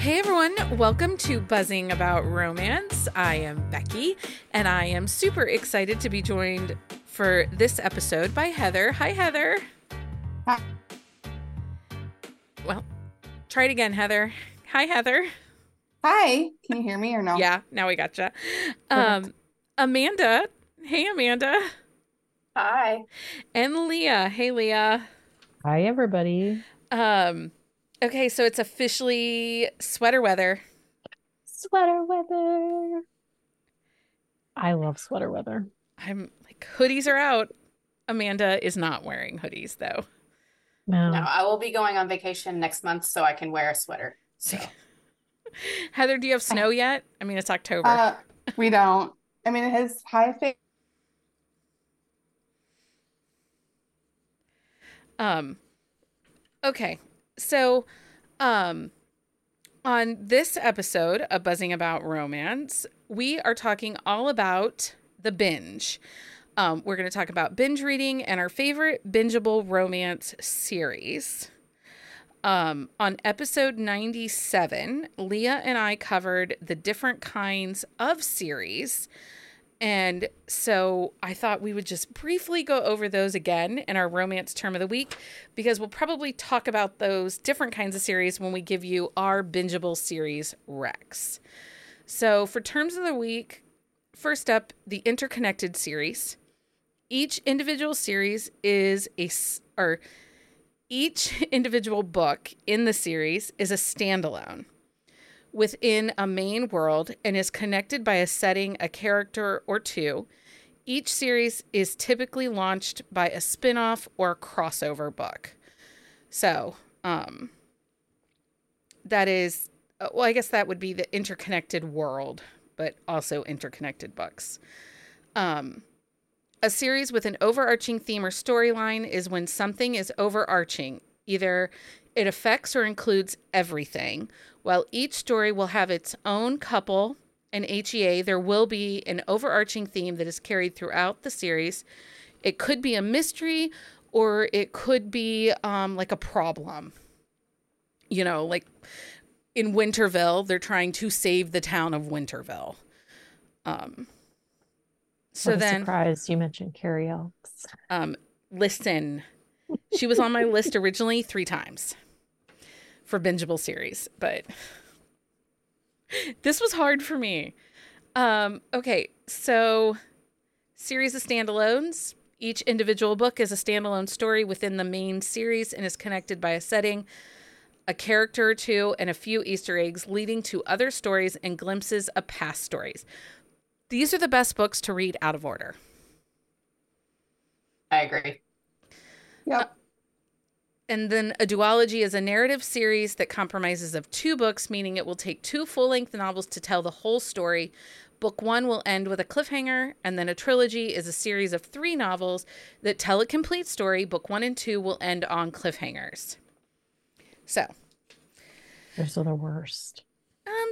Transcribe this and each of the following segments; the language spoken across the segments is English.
Hey everyone, welcome to Buzzing About Romance. I am Becky, and I am super excited to be joined for this episode by Heather. Hi, Heather. Hi. Well, try it again, Heather. Hi, Heather. Hi. Can you hear me or no? Yeah, now we gotcha. Amanda. Hey, Amanda. Hi. And Leah. Hey, Leah. Hi, everybody. Okay, so it's officially sweater weather. Sweater weather. I love sweater weather. I'm like, hoodies are out. Amanda is not wearing hoodies, though. No, I will be going on vacation next month, so I can wear a sweater. So, Heather, do you have snow yet? I mean, it's October. We don't. I mean, it has high figures. Okay. So, on this episode of Buzzing About Romance, we are talking all about the binge. We're going to talk about binge reading and our favorite bingeable romance series. On episode 97, Leah and I covered the different kinds of series. And so I thought we would just briefly go over those again in our romance term of the week, because we'll probably talk about those different kinds of series when we give you our bingeable series recs. So for terms of the week, first up, the interconnected series. Each individual book in the series is a standalone within a main world and is connected by a setting, a character, or two. Each series is typically launched by a spin-off or crossover book. So, that is, well, I guess that would be the interconnected world, but also interconnected books. A series with an overarching theme or storyline is when something is overarching, either it affects or includes everything. While each story will have its own couple and HEA, there will be an overarching theme that is carried throughout the series. It could be a mystery, or it could be like a problem. You know, like in Winterville, they're trying to save the town of Winterville. So then, I'm surprised you mentioned Carrie Elks. Listen, she was on my list originally 3 times. For bingeable series, but this was hard for me. Okay, so series of standalones. Each individual book is a standalone story within the main series and is connected by a setting, a character or two, and a few Easter eggs, leading to other stories and glimpses of past stories. These are the best books to read out of order. I agree. Yep. And then a duology is a narrative series that comprises of 2 books, meaning it will take 2 full-length novels to tell the whole story. Book 1 will end with a cliffhanger, and then a trilogy is a series of 3 novels that tell a complete story. Book 1 and 2 will end on cliffhangers. So, those are the worst.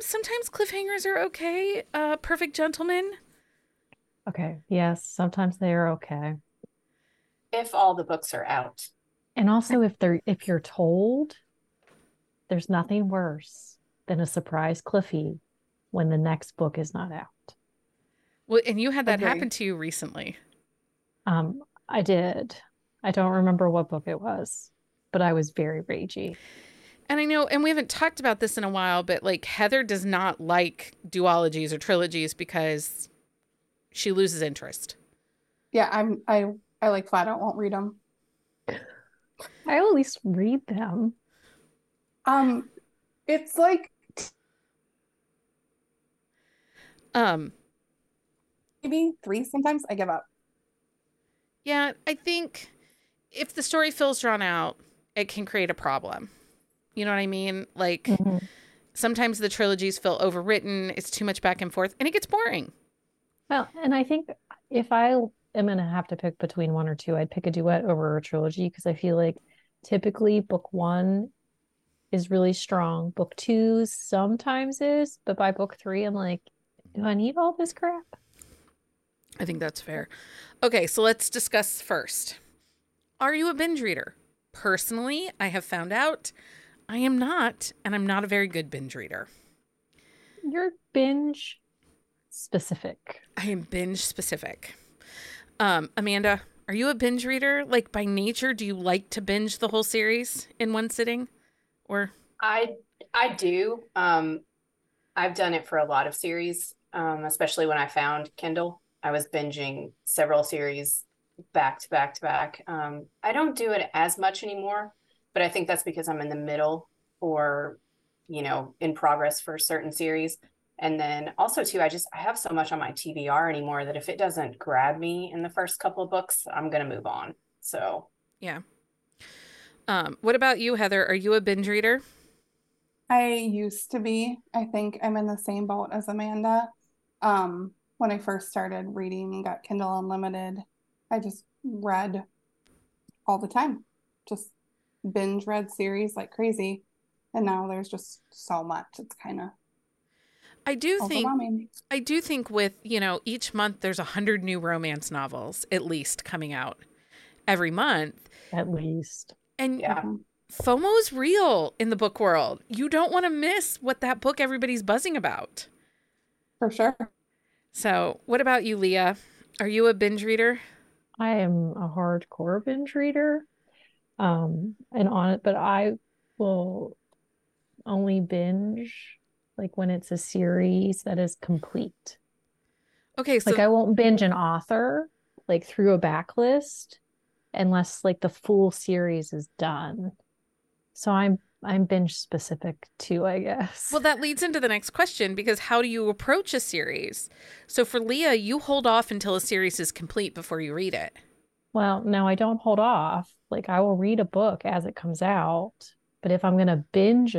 Sometimes cliffhangers are okay. Perfect Gentleman. Okay. Yes, sometimes they are okay. If all the books are out. And also, if you're told, there's nothing worse than a surprise cliffy when the next book is not out. Well, and you had that happen to you recently. I did. I don't remember what book it was, but I was very ragey. And I know, and we haven't talked about this in a while, but like Heather does not like duologies or trilogies because she loses interest. Yeah, I like flat out won't read them. I at least read them. It's like maybe 3 sometimes. I give up. Yeah, I think if the story feels drawn out, it can create a problem. You know what I mean? Like sometimes the trilogies feel overwritten. It's too much back and forth, and it gets boring. Well, and I think if I'm going to have to pick between 1 or 2. I'd pick a duet over a trilogy because I feel like typically book 1 is really strong. Book 2 sometimes is, but by book 3, I'm like, do I need all this crap? I think that's fair. Okay, so let's discuss first. Are you a binge reader? Personally, I have found out I am not, and I'm not a very good binge reader. You're binge specific. I am binge specific. Amanda, are you a binge reader? Like, by nature, do you like to binge the whole series in one sitting? Or I do. I've done it for a lot of series, especially when I found Kindle. I was binging several series back to back to back. I don't do it as much anymore, but I think that's because I'm in the middle or, you know, in progress for certain series. And then also too, I have so much on my TBR anymore that if it doesn't grab me in the first couple of books, I'm going to move on. So, yeah. What about you, Heather? Are you a binge reader? I used to be. I think I'm in the same boat as Amanda. When I first started reading and got Kindle Unlimited, I just read all the time. Just binge read series like crazy. And now there's just so much. It's kind of overwhelming. I do think with, you know, each month there's 100 new romance novels at least coming out every month. At least. And yeah. FOMO's real in the book world. You don't want to miss what that book everybody's buzzing about. For sure. So what about you, Leah? Are you a binge reader? I am a hardcore binge reader. But I will only binge like when it's a series that is complete. Okay. So like I won't binge an author like through a backlist unless like the full series is done. So I'm binge specific too, I guess. Well, that leads into the next question, because how do you approach a series? So for Leah, you hold off until a series is complete before you read it. Well, no, I don't hold off. Like I will read a book as it comes out, but if I'm going to binge,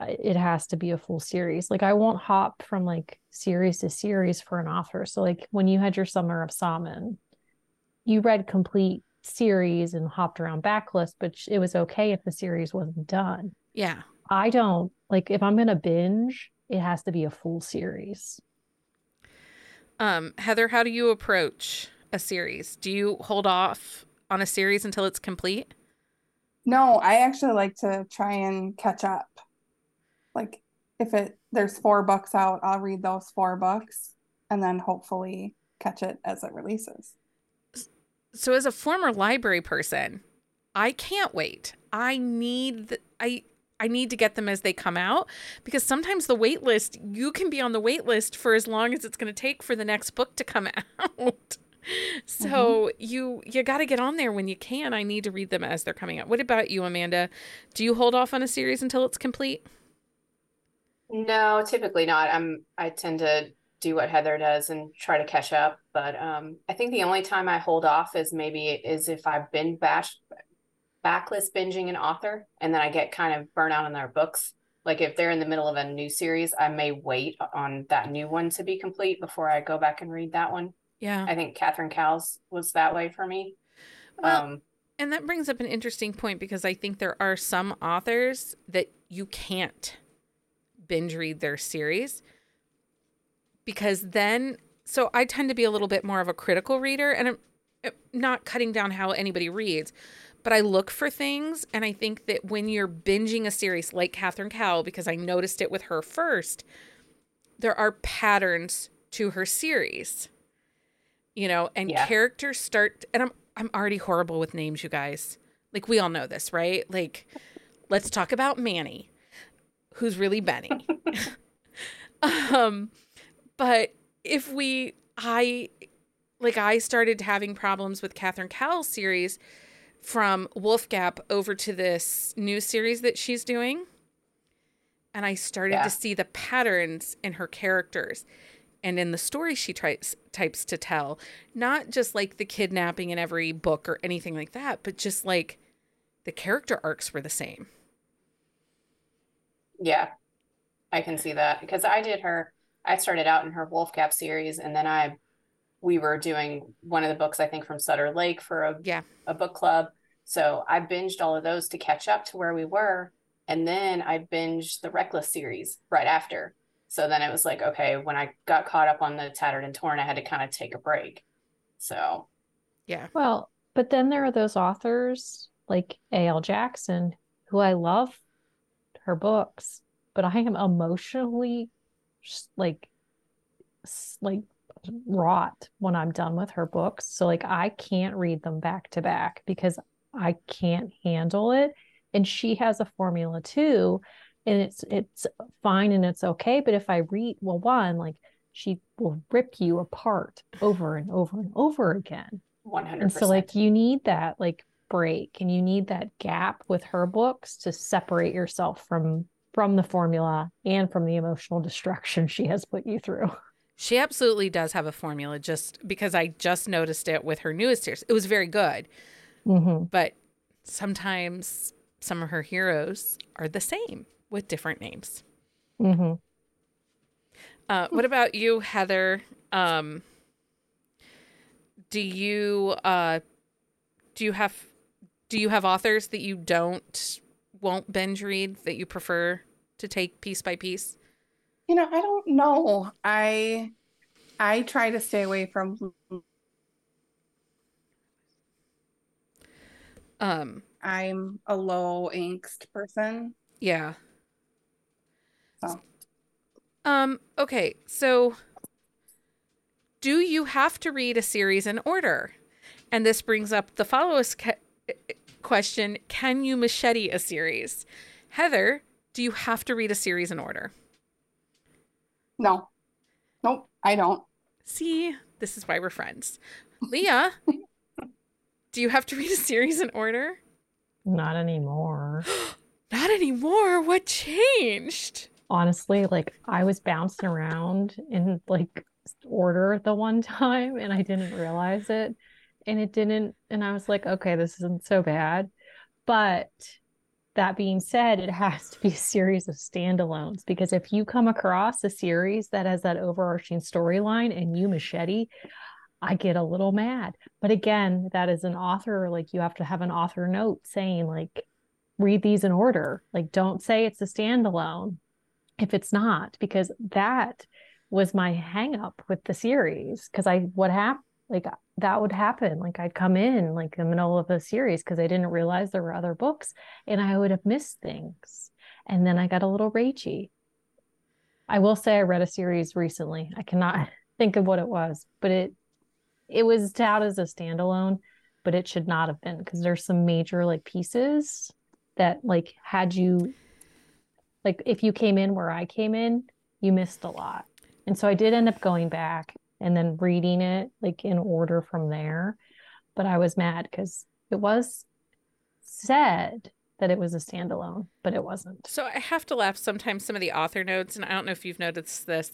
it has to be a full series. Like I won't hop from like series to series for an author. So like when you had your Summer of Salmon, you read complete series and hopped around backlist, but it was okay if the series wasn't done. Yeah. I don't like, if I'm going to binge, it has to be a full series. Heather, how do you approach a series? Do you hold off on a series until it's complete? No, I actually like to try and catch up. Like if there's 4 books out, I'll read those 4 books and then hopefully catch it as it releases. So as a former library person, I can't wait. I need to get them as they come out, because sometimes the wait list, you can be on the wait list for as long as it's going to take for the next book to come out. So you got to get on there when you can. I need to read them as they're coming out. What about you, Amanda? Do you hold off on a series until it's complete? No, typically not. I tend to do what Heather does and try to catch up. But I think the only time I hold off is if I've been backlist binging an author and then I get kind of burnt out on their books. Like if they're in the middle of a new series, I may wait on that new one to be complete before I go back and read that one. Yeah. I think Catherine Cowles was that way for me. Well, and that brings up an interesting point, because I think there are some authors that you can't binge read their series. Because then, so I tend to be a little bit more of a critical reader, and I'm not cutting down how anybody reads, but I look for things. And I think that when you're binging a series like Catherine Cowles, because I noticed it with her first, there are patterns to her series, you know, and characters start, and I'm already horrible with names, you guys. Like we all know this, right? Like, let's talk about Manny, who's really Benny. But if I started having problems with Catherine Cowles' series from Wolf Gap over to this new series that she's doing. And I started to see the patterns in her characters and in the story she types to tell, not just like the kidnapping in every book or anything like that, but just like the character arcs were the same. Yeah, I can see that, because I started out in her Wolfcap series, and then we were doing one of the books, I think, from Sutter Lake for a book club. So I binged all of those to catch up to where we were. And then I binged the Reckless series right after. So then it was like, okay, when I got caught up on the Tattered and Torn, I had to kind of take a break. So, yeah. Well, but then there are those authors like A.L. Jackson who I love her books, but I am emotionally just like rot when I'm done with her books. So like I can't read them back to back because I can't handle it. And she has a formula too, and it's fine and it's okay. But if I read, well, one, like she will rip you apart over and over and over again. 100%. And so like you need that like break, and you need that gap with her books to separate yourself from the formula and from the emotional destruction she has put you through. She absolutely does have a formula, just because I just noticed it with her newest series. It was very good. Mm-hmm. But sometimes some of her heroes are the same with different names. Mm-hmm. What about you, Heather? Do you have authors that you won't binge read, that you prefer to take piece by piece? You know, I don't know. I try to stay away from. I'm a low angst person. Yeah. So. Okay. So do you have to read a series in order? And this brings up the follow-up question. Can you machete a series? Heather, do you have to read a series in order? No. Nope. I don't. See, this is why we're friends. Leah, do you have to read a series in order? Not anymore. Not anymore? What changed? Honestly, like I was bouncing around in like order the one time and I didn't realize it. And I was like, okay, this isn't so bad. But that being said, it has to be a series of standalones, because if you come across a series that has that overarching storyline and you machete, I get a little mad. But again, that is an author, like you have to have an author note saying like, read these in order. Like, don't say it's a standalone if it's not, because that was my hang up with the series. Because that would happen. Like I'd come in like in the middle of a series because I didn't realize there were other books and I would have missed things. And then I got a little ragey. I will say I read a series recently. I cannot think of what it was, but it was out as a standalone, but it should not have been, because there's some major like pieces that like had you, like if you came in where I came in, you missed a lot. And so I did end up going back and then reading it like in order from there. But I was mad because it was said that it was a standalone, but it wasn't. So I have to laugh sometimes, some of the author notes, and I don't know if you've noticed this.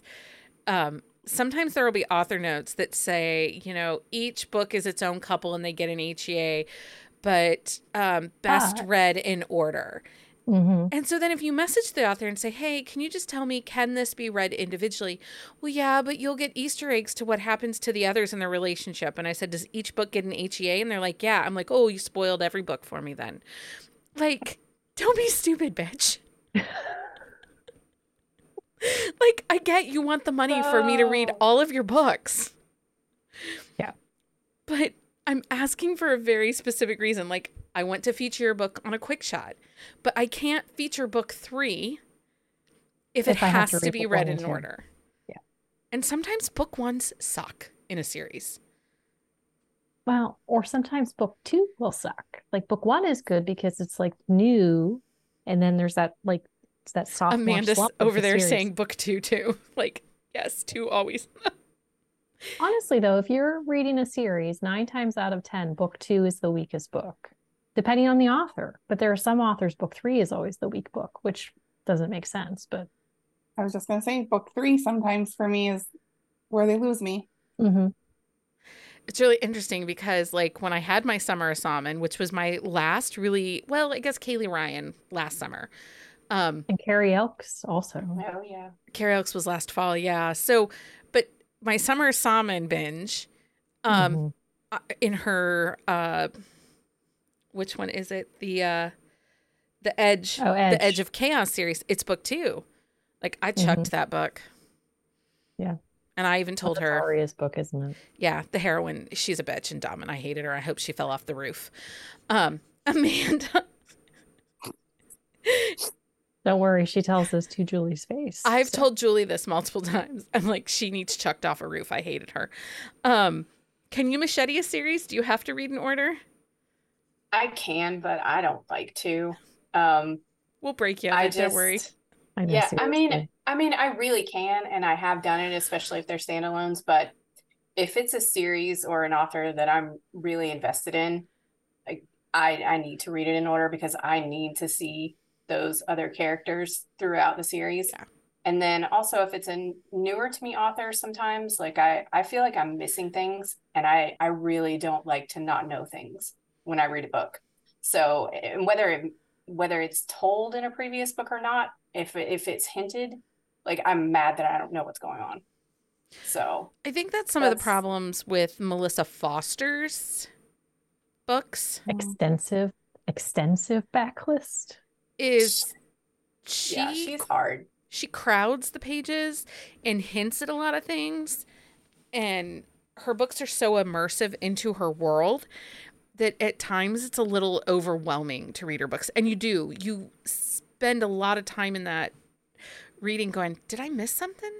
Sometimes there will be author notes that say, you know, each book is its own couple and they get an HEA, but best read in order. Mm-hmm. And so then if you message the author and say, hey, can you just tell me, can this be read individually? Well, yeah, but you'll get Easter eggs to what happens to the others in their relationship. And I said, does each book get an HEA? And they're like, yeah. I'm like, oh, you spoiled every book for me then. Like, don't be stupid, bitch. Like, I get you want the money for me to read all of your books. Yeah. But I'm asking for a very specific reason. Like, I want to feature your book on a quick shot, but I can't feature book 3 if it has to be read in order. Yeah. And sometimes book 1s suck in a series. Well, or sometimes book 2 will suck. Like book 1 is good because it's like new. And then there's that, like it's that soft. Amanda's over there saying book 2 too. Like, yes, 2 always. Honestly though, if you're reading a series, 9 times out of 10, book 2 is the weakest book, depending on the author. But there are some authors, book 3 is always the weak book, which doesn't make sense. But I was just going to say, book 3 sometimes for me is where they lose me. Mm-hmm. It's really interesting because like when I had my summer assignment, which was my last really, well, I guess Kaylee Ryan last summer. And Carrie Elks also. Oh, yeah. Carrie Elks was last fall. Yeah. So, but my summer salmon binge in her, which one is it? The Edge. Oh, Edge. The Edge of Chaos series. It's book 2. Like I chucked that book. Yeah. And I even told her. Aria's book, isn't it? Yeah. The heroine. She's a bitch and dumb and I hated her. I hope she fell off the roof. Amanda. Don't worry, she tells this to Julie's face. I've told Julie this multiple times. I'm like, she needs chucked off a roof. I hated her. Can you machete a series? Do you have to read in order? I can, but I don't like to. We'll break you. Don't worry. I mean, I really can, and I have done it, especially if they're standalones. But if it's a series or an author that I'm really invested in, I need to read it in order because I need to see those other characters throughout the series. Yeah. And then also if it's a newer to me author, sometimes like I feel like I'm missing things, and I really don't like to not know things when I read a book. So whether it's told in a previous book or not, if it's hinted, like I'm mad that I don't know what's going on. So I think that's some of the problems with Melissa Foster's books. Extensive backlist. She's hard. She crowds the pages and hints at a lot of things, and her books are so immersive into her world that at times it's a little overwhelming to read her books. And you spend a lot of time in that reading going, did I miss something?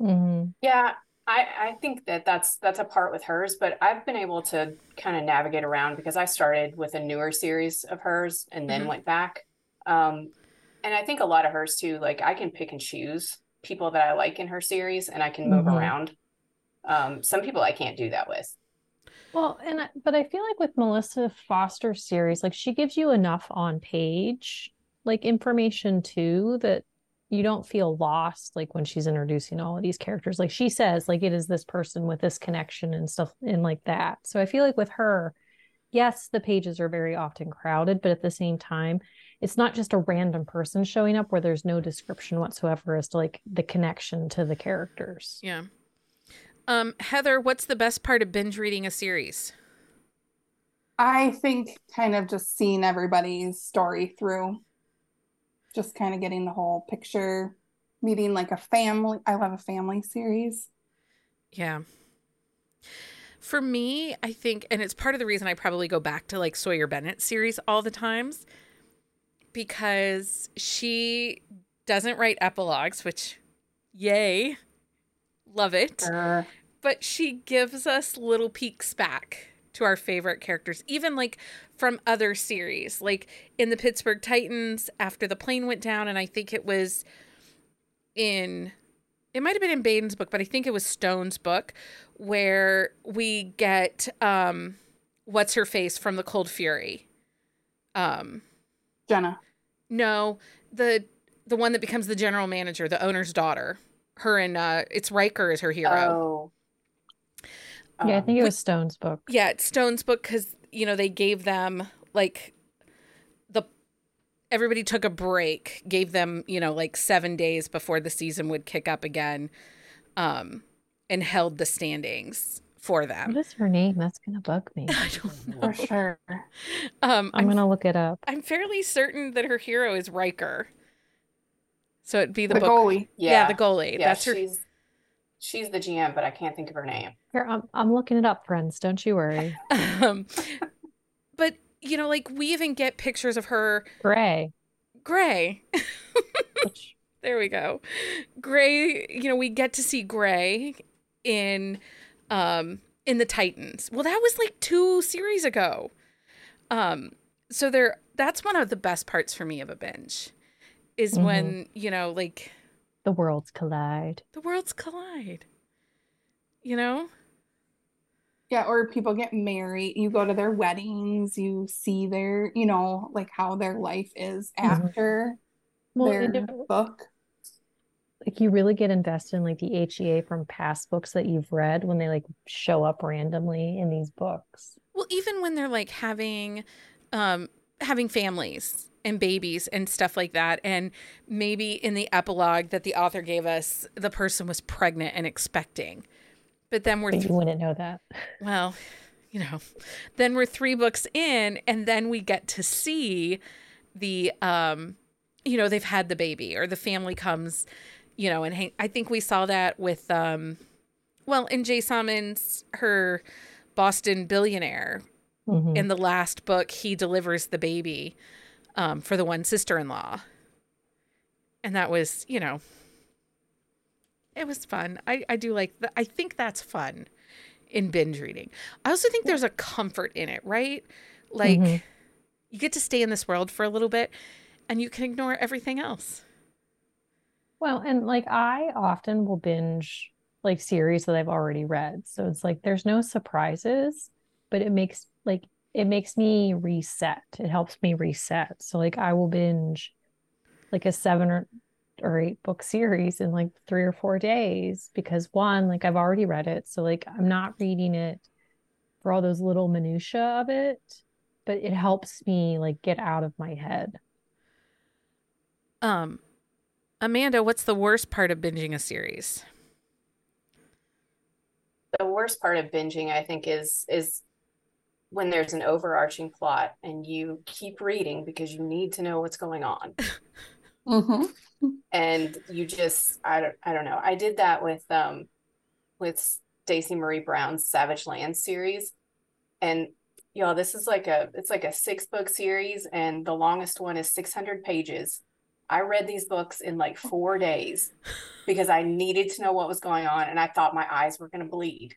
Mm-hmm. Yeah, I think that's a part with hers, but I've been able to kind of navigate around because I started with a newer series of hers and then went back. And I think a lot of hers too, like I can pick and choose people that I like in her series, and I can move around. Some people I can't do that with. Well, but I feel like with Melissa Foster's series, like she gives you enough on page, like information too, that you don't feel lost, like when she's introducing all of these characters, like she says, like it is this person with this connection and stuff and like that. So I feel like with her, yes, the pages are very often crowded, but at the same time, it's not just a random person showing up where there's no description whatsoever as to like the connection to the characters. Yeah. Heather, what's the best part of binge reading a series? I think kind of just seeing everybody's story through. Just kind of getting the whole picture, meeting like a family. I love a family series. Yeah. For me, I think, and it's part of the reason I probably go back to like Sawyer Bennett's series all the times, because she doesn't write epilogues, which, yay, love it. But she gives us little peeks back to our favorite characters, even like from other series, like in the Pittsburgh Titans after the plane went down. And I think it was it might've been in Baden's book, but I think it was Stone's book where we get, what's her face from the Cold Fury. Jenna. No, the one that becomes the general manager, the owner's daughter, her and, it's Riker is her hero. Oh. Yeah, I think it was Stone's book. Yeah, it's Stone's book because, they gave them, like, everybody took a break, gave them, 7 days before the season would kick up again, and held the standings for them. What is her name? That's going to bug me. I don't know. For sure. I'm going to look it up. I'm fairly certain that her hero is Riker. So it'd be the book. Goalie. Yeah, the goalie. Yeah, that's her. She's the GM, but I can't think of her name. Here, I'm looking it up, friends. Don't you worry. But, like we even get pictures of her. Gray. There we go. Gray, we get to see Gray in the Titans. Well, that was like 2 series ago. So that's one of the best parts for me of a binge is when, like... The worlds collide. Yeah, or people get married. You go to their weddings. You see their, like how their life is after their book. Like you really get invested in like the HEA from past books that you've read when they like show up randomly in these books. Well, even when they're like having families and babies and stuff like that. And maybe in the epilogue that the author gave us, the person was pregnant and expecting. But then you wouldn't know that. Well, then we're 3 books in, and then we get to see the, they've had the baby or the family comes, and I think we saw that with, in Jay Salmon's, her Boston billionaire. In the last book, he delivers the baby. for the one sister-in-law. And that was, you know, it was fun. I do like that. I think that's fun in binge reading. I also think there's a comfort in it, right? Like, mm-hmm. you get to stay in this world for a little bit and you can ignore everything else. Well, and like I often will binge like series that I've already read. So it's like, there's no surprises, but it makes me reset. It helps me reset. So like I will binge like a 7 or 8 book series in like 3 or 4 days because one, like I've already read it. So like, I'm not reading it for all those little minutia of it, but it helps me like get out of my head. Amanda, what's the worst part of binging a series? The worst part of binging, I think, is when there's an overarching plot and you keep reading because you need to know what's going on. Mm-hmm. And you just, I don't know. I did that with Stacey Marie Brown's Savage Lands series. And y'all, this is like it's like a 6-book series, and the longest one is 600 pages. I read these books in like 4 days because I needed to know what was going on, and I thought my eyes were going to bleed.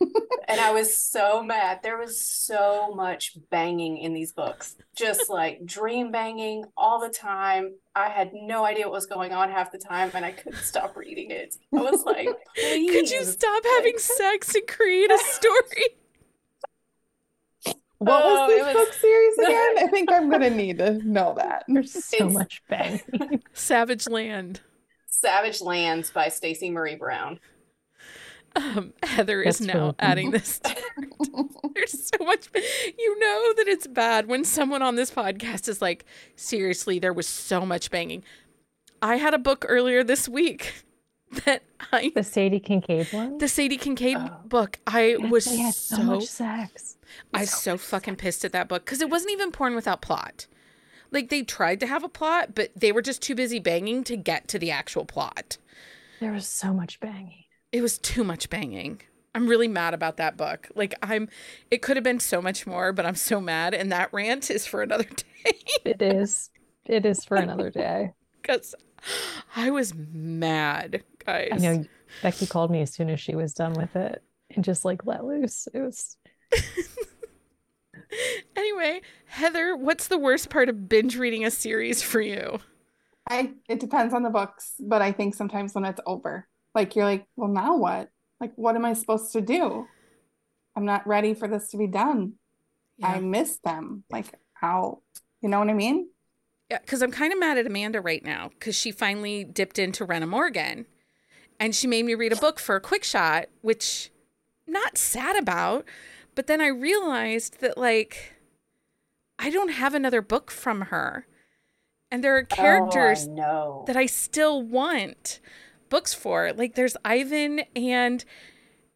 And I was so mad. There was so much banging in these books, just like dream banging all the time. I had no idea what was going on half the time, and I couldn't stop reading it. I was like, please. Could you stop having sex and create a story? What was this book series again? I think I'm going to need to know that. There's so much banging. Savage Lands by Stacey Marie Brown. Heather is now adding this. There's so much. You know that it's bad when someone on this podcast is like, seriously, there was so much banging. I had a book earlier this week that the Sadie Kincaid one? The Sadie Kincaid book. I was so much sex. I was so fucking pissed at that book because it wasn't even porn without plot. Like they tried to have a plot, but they were just too busy banging to get to the actual plot. There was so much banging. It was too much banging. I'm really mad about that book. Like it could have been so much more, but I'm so mad. And that rant is for another day. It is for another day. Because I was mad, guys. I know Becky called me as soon as she was done with it and just like let loose. It was. Anyway, Heather, what's the worst part of binge reading a series for you? It depends on the books, but I think sometimes when it's over. Like, you're like, well, now what? Like, what am I supposed to do? I'm not ready for this to be done. Yeah. I miss them. Like, how? You know what I mean? Yeah, because I'm kind of mad at Amanda right now because she finally dipped into Renna Morgan. And she made me read a book for a quick shot, which not sad about. But then I realized that, like, I don't have another book from her. And there are characters that I still want books for. Like there's Ivan and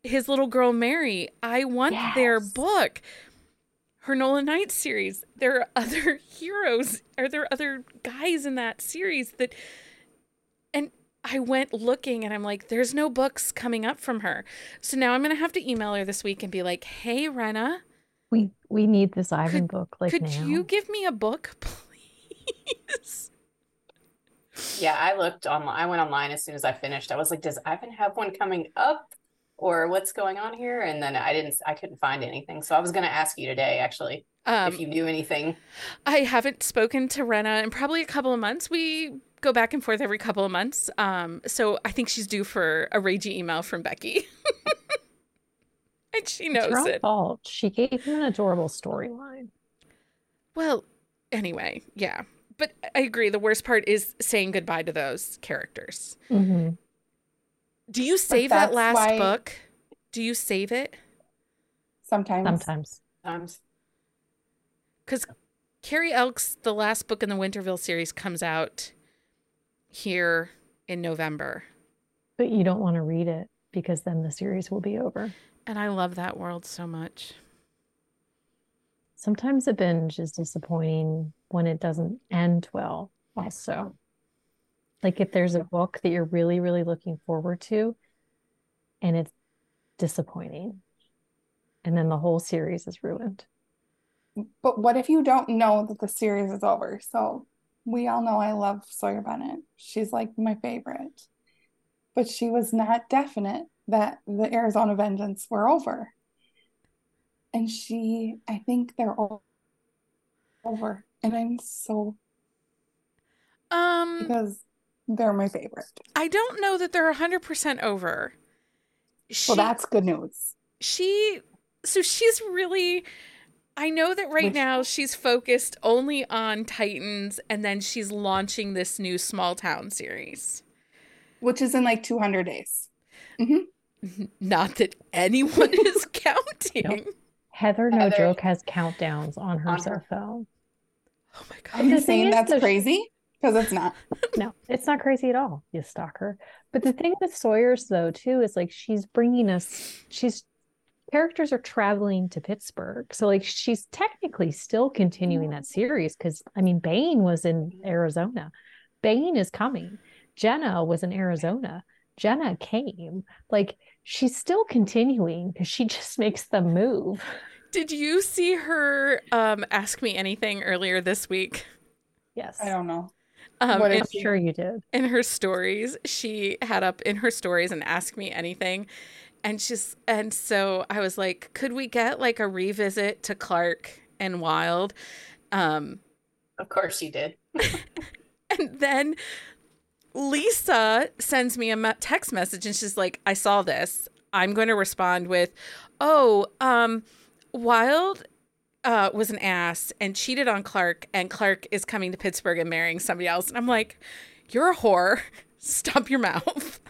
his little girl Mary. I want their book. Her Nolan Knight series. There are other heroes. Are there other guys in that series that, and I went looking and I'm like, there's no books coming up from her. So now I'm going to have to email her this week and be like, hey, Renna. We need this Ivan book. Like, could you give me a book, please? Yeah, I looked online. I went online as soon as I finished. I was like, does Ivan have one coming up or what's going on here? And then I couldn't find anything. So I was going to ask you today, actually, if you knew anything. I haven't spoken to Renna in probably a couple of months. We go back and forth every couple of months. So I think she's due for a ragey email from Becky. And she knows it's her own fault. She gave him an adorable storyline. Well, anyway, yeah. But I agree. The worst part is saying goodbye to those characters. Mm-hmm. Do you save that last book? Do you save it? Sometimes. Because Carrie Elks, the last book in the Winterville series, comes out here in November. But you don't want to read it because then the series will be over. And I love that world so much. Sometimes a binge is disappointing when it doesn't end well also. Like if there's a book that you're really, really looking forward to and it's disappointing. And then the whole series is ruined. But what if you don't know that the series is over? So we all know I love Sawyer Bennett. She's like my favorite. But she was not definite that the Arizona Vengeance were over. And I think they're over. And I'm so... because they're my favorite. I don't know that they're 100% over. Well, that's good news. She's really... I know that right now she's focused only on Titans, and then she's launching this new small town series. Which is in like 200 days. Mm-hmm. Not that anyone is counting. Nope. Heather, no joke, has countdowns on her cell phone. Oh my God. I'm just saying that's crazy because it's not. No, it's not crazy at all, you stalker. But the thing with Sawyer's, though, too, is like characters are traveling to Pittsburgh. So like she's technically still continuing that series because I mean Bane was in Arizona. Bane is coming. Jenna was in Arizona. Jenna came. Like she's still continuing because she just makes the move. Did you see her ask me anything earlier this week? Yes. I don't know. I'm sure you did. In her stories, she had up in her stories and asked me anything. And so I was like, could we get like a revisit to Clark and Wilde? Of course you did. And then Lisa sends me a text message and she's like, I saw this. I'm going to respond with, Wilde was an ass and cheated on Clark and Clark is coming to Pittsburgh and marrying somebody else. And I'm like, you're a whore. Stop your mouth.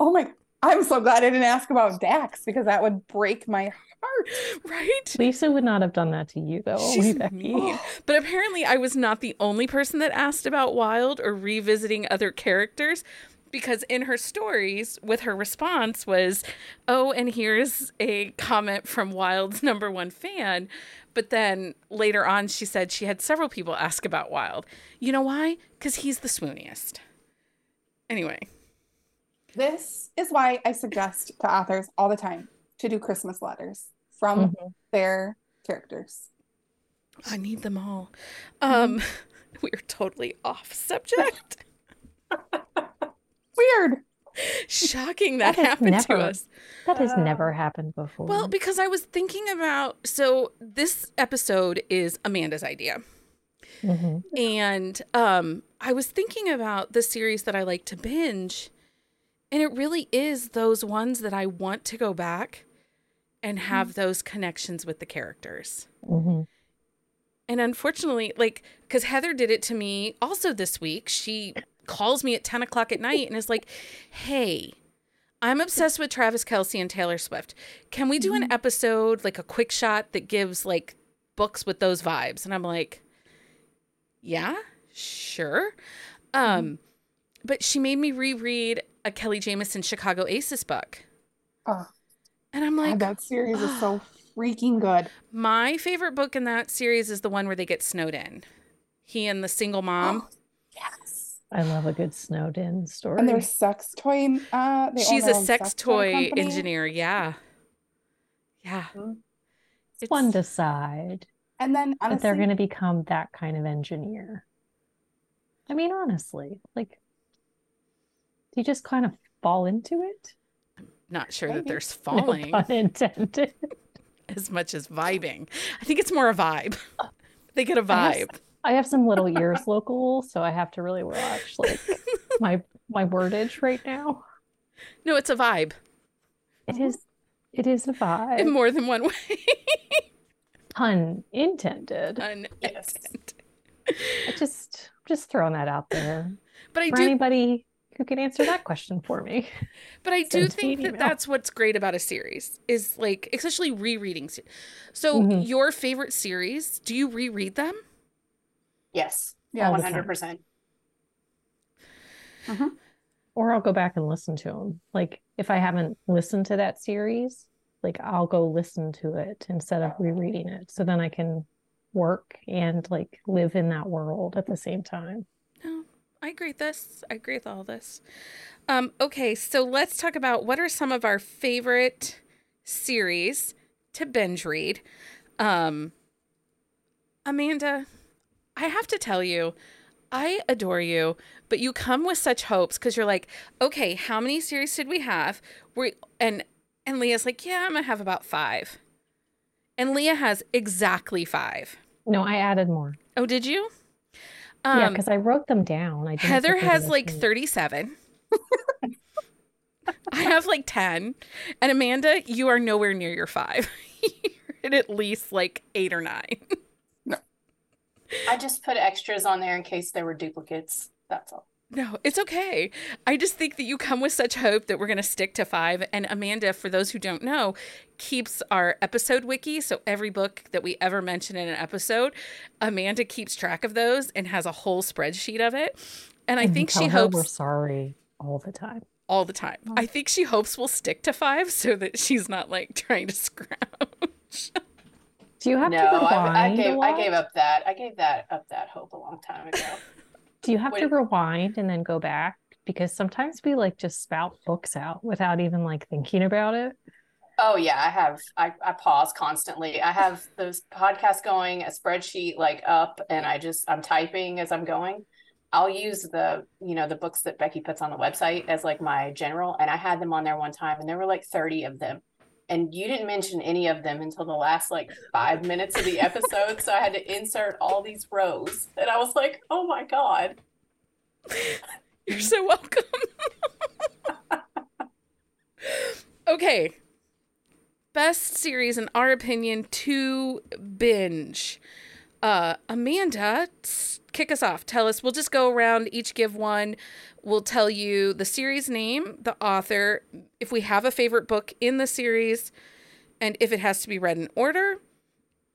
Oh my God. I'm so glad I didn't ask about Dax because that would break my heart. Right? Lisa would not have done that to you, though. She's mean. But apparently I was not the only person that asked about Wilde or revisiting other characters because in her stories with her response was, oh, and here's a comment from Wilde's #1 fan. But then later on, she said she had several people ask about Wilde. You know why? Because he's the swooniest. Anyway. This is why I suggest to authors all the time to do Christmas letters from their characters. I need them all. We're totally off subject. Weird. Shocking that happened to us. That has never happened before. Well, because I was thinking about... So this episode is Amanda's idea. Mm-hmm. And I was thinking about the series that I like to binge... And it really is those ones that I want to go back and have those connections with the characters. Mm-hmm. And unfortunately, like, because Heather did it to me also this week. She calls me at 10 o'clock at night and is like, hey, I'm obsessed with Travis Kelce and Taylor Swift. Can we do an episode, like a quick shot that gives like books with those vibes? And I'm like, yeah, sure. But she made me reread a Kelly Jameson Chicago Aces book. Oh. And I'm like... God, that series is so freaking good. My favorite book in that series is the one where they get snowed in. He and the single mom. Oh, yes. I love a good snowed in story. And their sex toy... She's a sex toy engineer. Yeah. Yeah. Mm-hmm. It's one to side. And then honestly... But they're going to become that kind of engineer. I mean, honestly, like... You just kind of fall into it. I'm not sure that there's falling. No pun intended. As much as vibing. I think it's more a vibe. They get a vibe. I have some little ears local, so I have to really watch like my wordage right now. No, it's a vibe. It is a vibe. In more than one way. Pun intended. Unintended. Just throwing that out there. But I do anybody who can answer that question for me. But I do think that that's what's great about a series is like, especially rereading. So your favorite series, do you reread them? Yes. Yeah, 100%. Or I'll go back and listen to them. Like if I haven't listened to that series, like I'll go listen to it instead of rereading it. So then I can work and like live in that world at the same time. Oh. I agree with this. I agree with all this. Okay, so let's talk about what are some of our favorite series to binge read. Amanda, I have to tell you, I adore you, but you come with such hopes because you're like, okay, how many series did we have? And Leah's like, yeah, I'm going to have about 5. And Leah has exactly 5. No, I added more. Oh, did you? Yeah, because I wrote them down. Heather has like 37. I have like 10. And Amanda, you are nowhere near your 5. You're at least like 8 or 9. No. I just put extras on there in case there were duplicates. That's all. No, it's okay. I just think that you come with such hope that we're going to stick to 5. And Amanda, for those who don't know, keeps our episode wiki. So every book that we ever mention in an episode, Amanda keeps track of those and has a whole spreadsheet of it. And I think she hopes we're sorry all the time. All the time. I think she hopes we'll stick to 5 so that she's not like trying to scrounge. Do you have to rewind? I gave up that hope a long time ago. Do you have to rewind and then go back? Because sometimes we like just spout books out without even like thinking about it. Oh yeah, I have. I pause constantly. I have those podcasts going, a spreadsheet like up, and I'm typing as I'm going. I'll use the books that Becky puts on the website as like my general. And I had them on there one time and there were like 30 of them. And you didn't mention any of them until the last like 5 minutes of the episode. So I had to insert all these rows. And I was like, oh my God. You're so welcome. Okay. Best series, in our opinion, to binge. Amanda, kick us off. Tell us. We'll just go around, each give one. We'll tell you the series name, the author, if we have a favorite book in the series, and if it has to be read in order,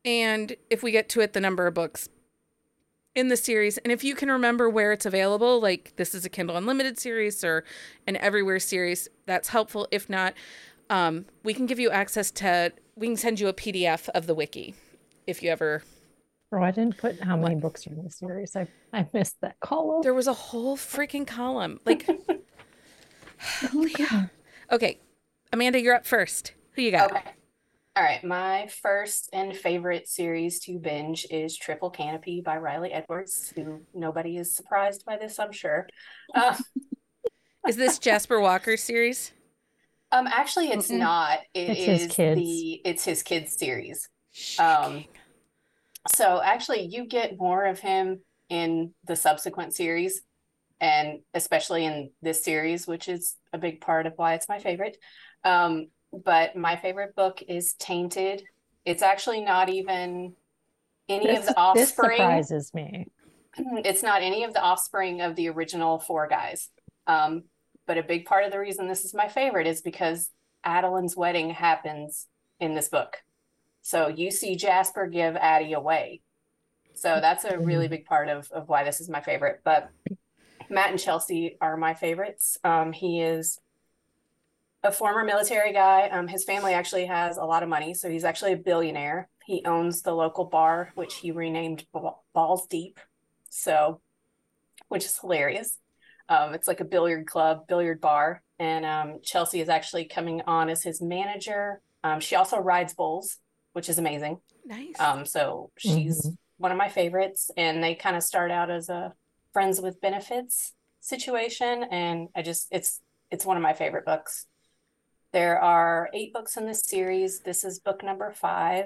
and if we get to it, the number of books in the series, and if you can remember where it's available, like this is a Kindle Unlimited series or an Everywhere series, that's helpful. If not, we can send you a PDF of the wiki if you ever... Oh, I didn't put how many books are in the series. I missed that column. There was a whole freaking column. Like, yeah. Okay, Amanda, you're up first. Who you got? Okay. All right. My first and favorite series to binge is Triple Canopy by Riley Edwards, who nobody is surprised by this, I'm sure. Is this Jasper Walker's series? Actually, it's not. It's his kids series. Shocking. So actually you get more of him in the subsequent series, and especially in this series, which is a big part of why it's my favorite. But my favorite book is Tainted. It's actually not even any of the offspring. This surprises me. It's not any of the offspring of the original 4 guys. But a big part of the reason this is my favorite is because Adeline's wedding happens in this book. So you see Jasper give Addie away. So that's a really big part of why this is my favorite. But Matt and Chelsea are my favorites. He is a former military guy. His family actually has a lot of money. So he's actually a billionaire. He owns the local bar, which he renamed Balls Deep. So, which is hilarious. It's like a billiard club, billiard bar. And Chelsea is actually coming on as his manager. She also rides bulls, which is amazing. Nice. So she's one of my favorites, and they kind of start out as a friends with benefits situation. And it's one of my favorite books. There are 8 books in this series. This is book number 5.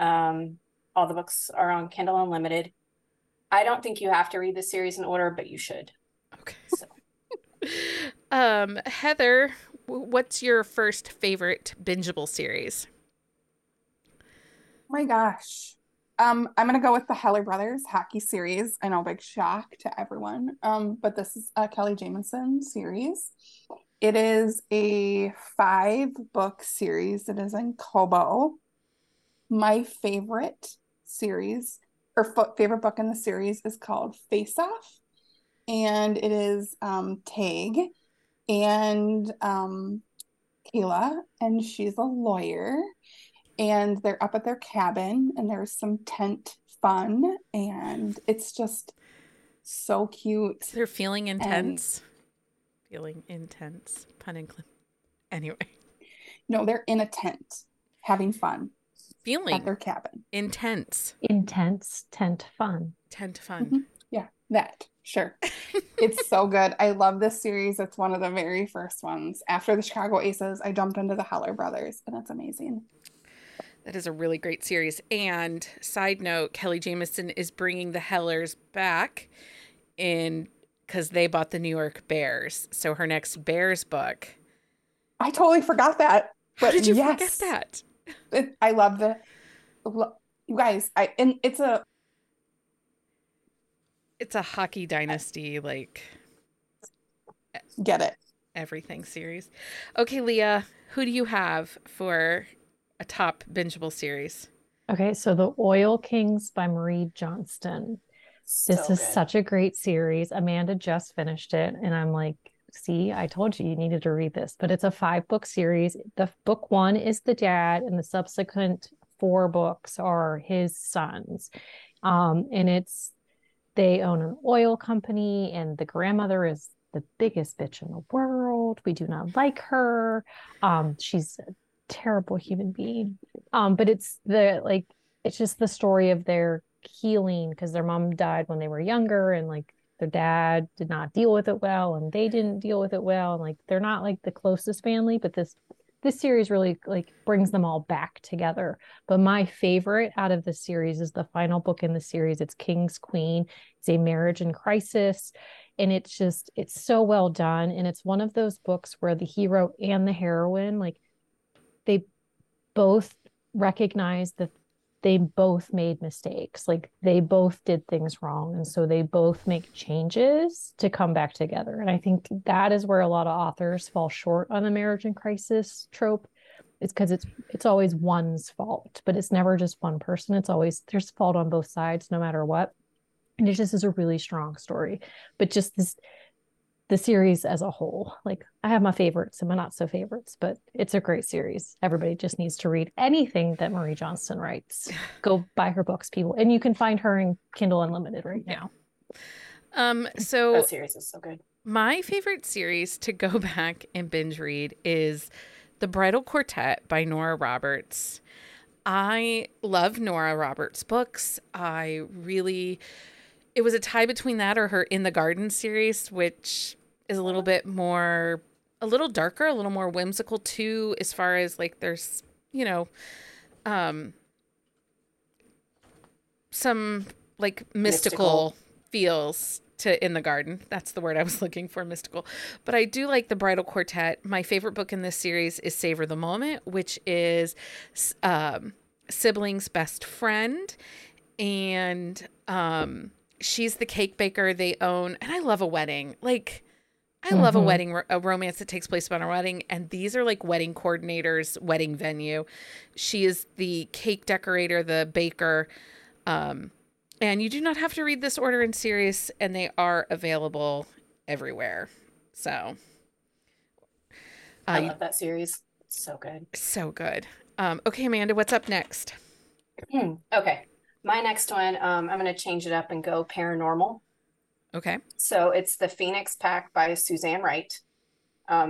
All the books are on Kindle Unlimited. I don't think you have to read the series in order, but you should. Okay. So. Heather, what's your first favorite bingeable series? Oh my gosh. I'm going to go with the Heller Brothers hockey series. I know, big shock to everyone. But this is a Kelly Jameson series. It is a 5-book series. It is in Kobo. My favorite series, or favorite book in the series, is called Face Off. And it is Tag and Kayla, and she's a lawyer. And they're up at their cabin, and there's some tent fun, and it's just so cute. They're feeling intense. Pun and clip. Anyway. No, they're in a tent having fun. feeling. At their cabin. Intense tent fun. Mm-hmm. Yeah, that. Sure. It's so good. I love this series. It's one of the very first ones. After the Chicago Aces, I jumped into the Heller Brothers, and that's amazing. That is a really great series. And side note, Kelly Jameson is bringing the Hellers back in because they bought the New York Bears. So her next Bears book. I totally forgot that. But how did you forget that? I love the you guys. It's a hockey dynasty, like, get it. Everything series. Okay, Leah, who do you have for a top bingeable series? Okay, so The Oil Kings by Marie Johnston. This is such a great series. Amanda just finished it, and I'm like, see, I told you needed to read this. But it's a 5-book series. The book 1 is the dad, and the subsequent 4 books are his sons. And it's, they own an oil company, and the grandmother is the biggest bitch in the world. We do not like her. She's a terrible human being. But it's just the story of their healing, because their mom died when they were younger, and like their dad did not deal with it well, and they didn't deal with it well. And like, they're not like the closest family, but this series really like brings them all back together. But my favorite out of the series is the final book in the series. It's King's Queen. It's a marriage in crisis. And it's just, it's so well done. And it's one of those books where the hero and the heroine, like they both recognize that they both made mistakes. Like they both did things wrong. And so they both make changes to come back together. And I think that is where a lot of authors fall short on the marriage in crisis trope. It's because it's always one's fault, but it's never just one person. It's always there's fault on both sides, no matter what. And it just is a really strong story, but just the series as a whole, like I have my favorites and my not so favorites, but it's a great series. Everybody just needs to read anything that Marie Johnston writes. Go buy her books, people. And you can find her in Kindle Unlimited right now. So that series is so good. My favorite series to go back and binge read is The Bridal Quartet by Nora Roberts. I love Nora Roberts books. It was a tie between that or her In the Garden series, which is a little bit more, a little darker, a little more whimsical too, as far as like there's, you know, some like mystical feels to In the Garden. That's the word I was looking for, mystical. But I do like The Bridal Quartet. My favorite book in this series is Savor the Moment, which is sibling's best friend. And she's the cake baker they own. And I love a wedding. Like, I mm-hmm. love a wedding, a romance that takes place about a wedding. And these are like wedding coordinators, wedding venue. She is the cake decorator, the baker. And you do not have to read this order in series, and they are available everywhere. So. I love that series. It's so good. So good. Okay, Amanda, what's up next? Okay. My next one, I'm going to change it up and go paranormal. Okay. So it's The Phoenix Pack by Suzanne Wright.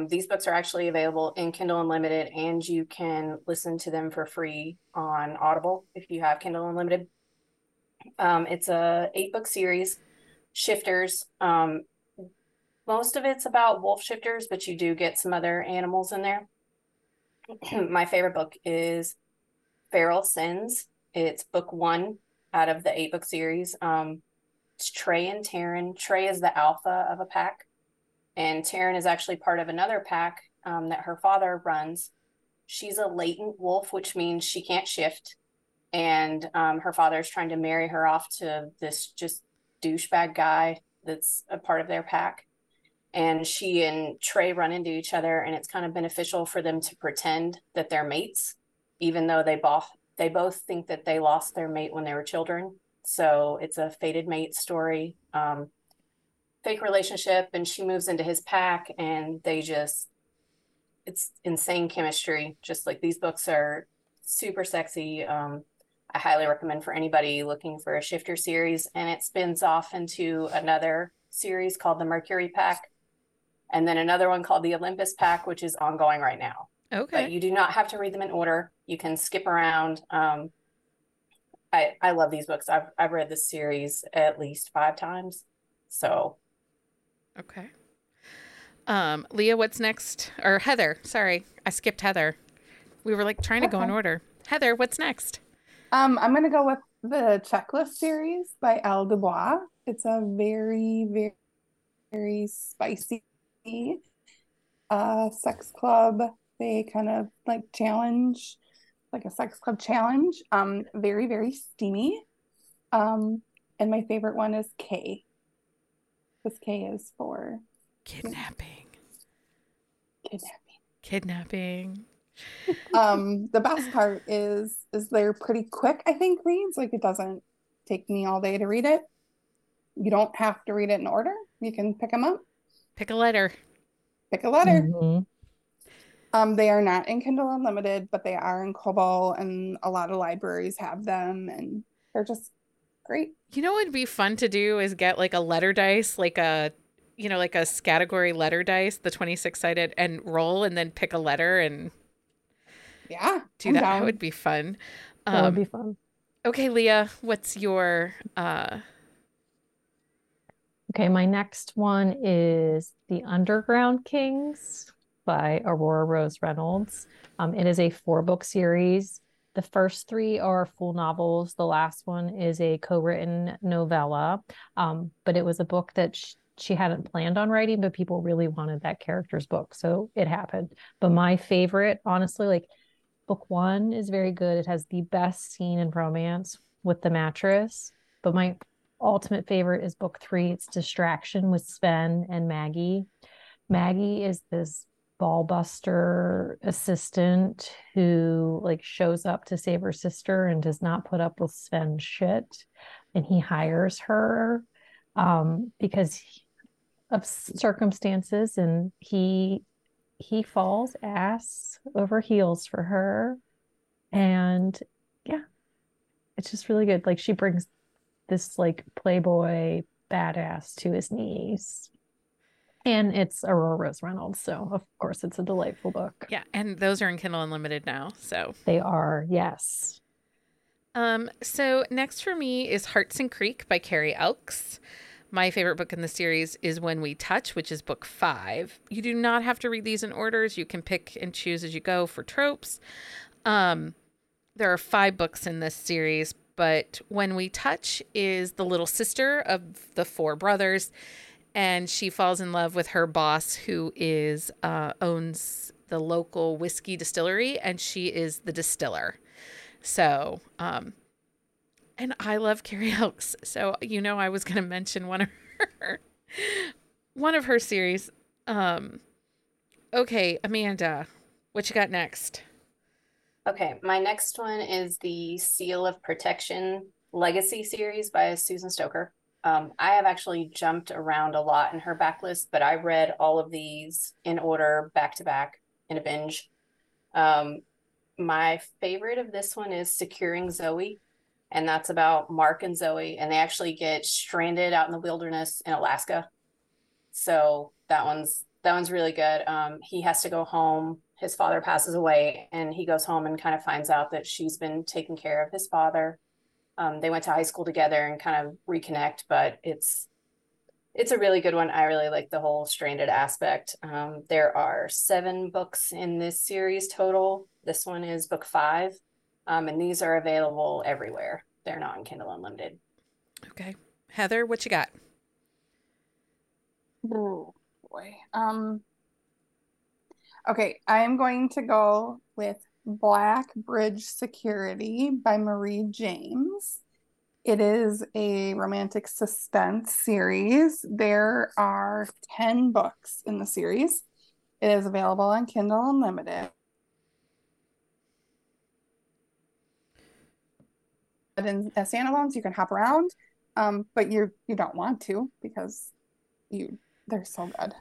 These books are actually available in Kindle Unlimited, and you can listen to them for free on Audible if you have Kindle Unlimited. It's a 8-book series, shifters. Most of it's about wolf shifters, but you do get some other animals in there. My favorite book is Feral Sins. It's book 1 out of the 8-book series. It's Trey and Taryn. Trey is the alpha of a pack, and Taryn is actually part of another pack that her father runs. She's a latent wolf, which means she can't shift, and her father's trying to marry her off to this just douchebag guy that's a part of their pack. And she and Trey run into each other, and it's kind of beneficial for them to pretend that they're mates, even though they both think that they lost their mate when they were children. So it's a fated mate story, fake relationship, and she moves into his pack, and it's insane chemistry. Just like, these books are super sexy. I highly recommend for anybody looking for a shifter series, and it spins off into another series called the Mercury Pack, and then another one called the Olympus Pack, which is ongoing right now. Okay. But you do not have to read them in order. You can skip around. I love these books. I've read this series at least 5 times. So. Okay. Leah, what's next? Or Heather. Sorry, I skipped Heather. We were like trying to go in order. Heather, what's next? I'm going to go with the Checklist series by Al Dubois. It's a very, very, very spicy sex club. They kind of like challenge, like a sex club challenge. Very, very steamy. And my favorite one is K. Because K is for... Kidnapping. The best part is they're pretty quick, I think, reads. Like, it doesn't take me all day to read it. You don't have to read it in order. You can pick them up. Pick a letter. Mm-hmm. They are not in Kindle Unlimited, but they are in Kobo, and a lot of libraries have them, and they're just great. You know what would be fun to do is get like a letter dice, like a, you know, like a category letter dice, the 26-sided, and roll and then pick a letter and do that. Down. That would be fun. That would be fun. Okay, Leah, what's your... Okay, my next one is The Underground Kings by Aurora Rose Reynolds. It is a 4-book series. The first 3 are full novels. The last one is a co-written novella, but it was a book that she hadn't planned on writing, but people really wanted that character's book, so it happened. But my favorite, honestly, like book 1 is very good. It has the best scene in romance with the mattress, but my ultimate favorite is book 3. It's Distraction with Sven and Maggie. Maggie is this ball buster assistant who like shows up to save her sister and does not put up with Sven's shit, and he hires her because of circumstances, and he falls ass over heels for her. And yeah, it's just really good. Like, she brings this like playboy badass to his knees, and it's Aurora Rose Reynolds, so of course it's a delightful book. Yeah, and those are in Kindle Unlimited now, so they are. Yes. So next for me is Hearts and Creek by Carrie Elks. My favorite book in the series is When We Touch, which is book 5. You do not have to read these in orders. You can pick and choose as you go for tropes. There are 5 books in this series, but When We Touch is the little sister of the 4 brothers, and she falls in love with her boss, who is owns the local whiskey distillery, and she is the distiller. So, and I love Carrie Elks. So, you know, I was going to mention one of her series. Okay, Amanda, what you got next? Okay, my next one is the Seal of Protection Legacy series by Susan Stoker. I have actually jumped around a lot in her backlist, but I read all of these in order, back to back, in a binge. My favorite of this one is Securing Zoe, and that's about Mark and Zoe, and they actually get stranded out in the wilderness in Alaska. So that one's really good. He has to go home. His father passes away, and he goes home and kind of finds out that she's been taking care of his father. They went to high school together and kind of reconnect, but it's a really good one. I really like the whole stranded aspect. There are 7 books in this series total. This one is book 5, and these are available everywhere. They're not in Kindle Unlimited. Okay. Heather, what you got? Oh, boy. Okay, I'm going to go with Black Bridge Security by Marie James. It is a romantic suspense series. There are 10 books in the series. It is available on Kindle Unlimited. But in standalones, you can hop around, but you don't want to because they're so good.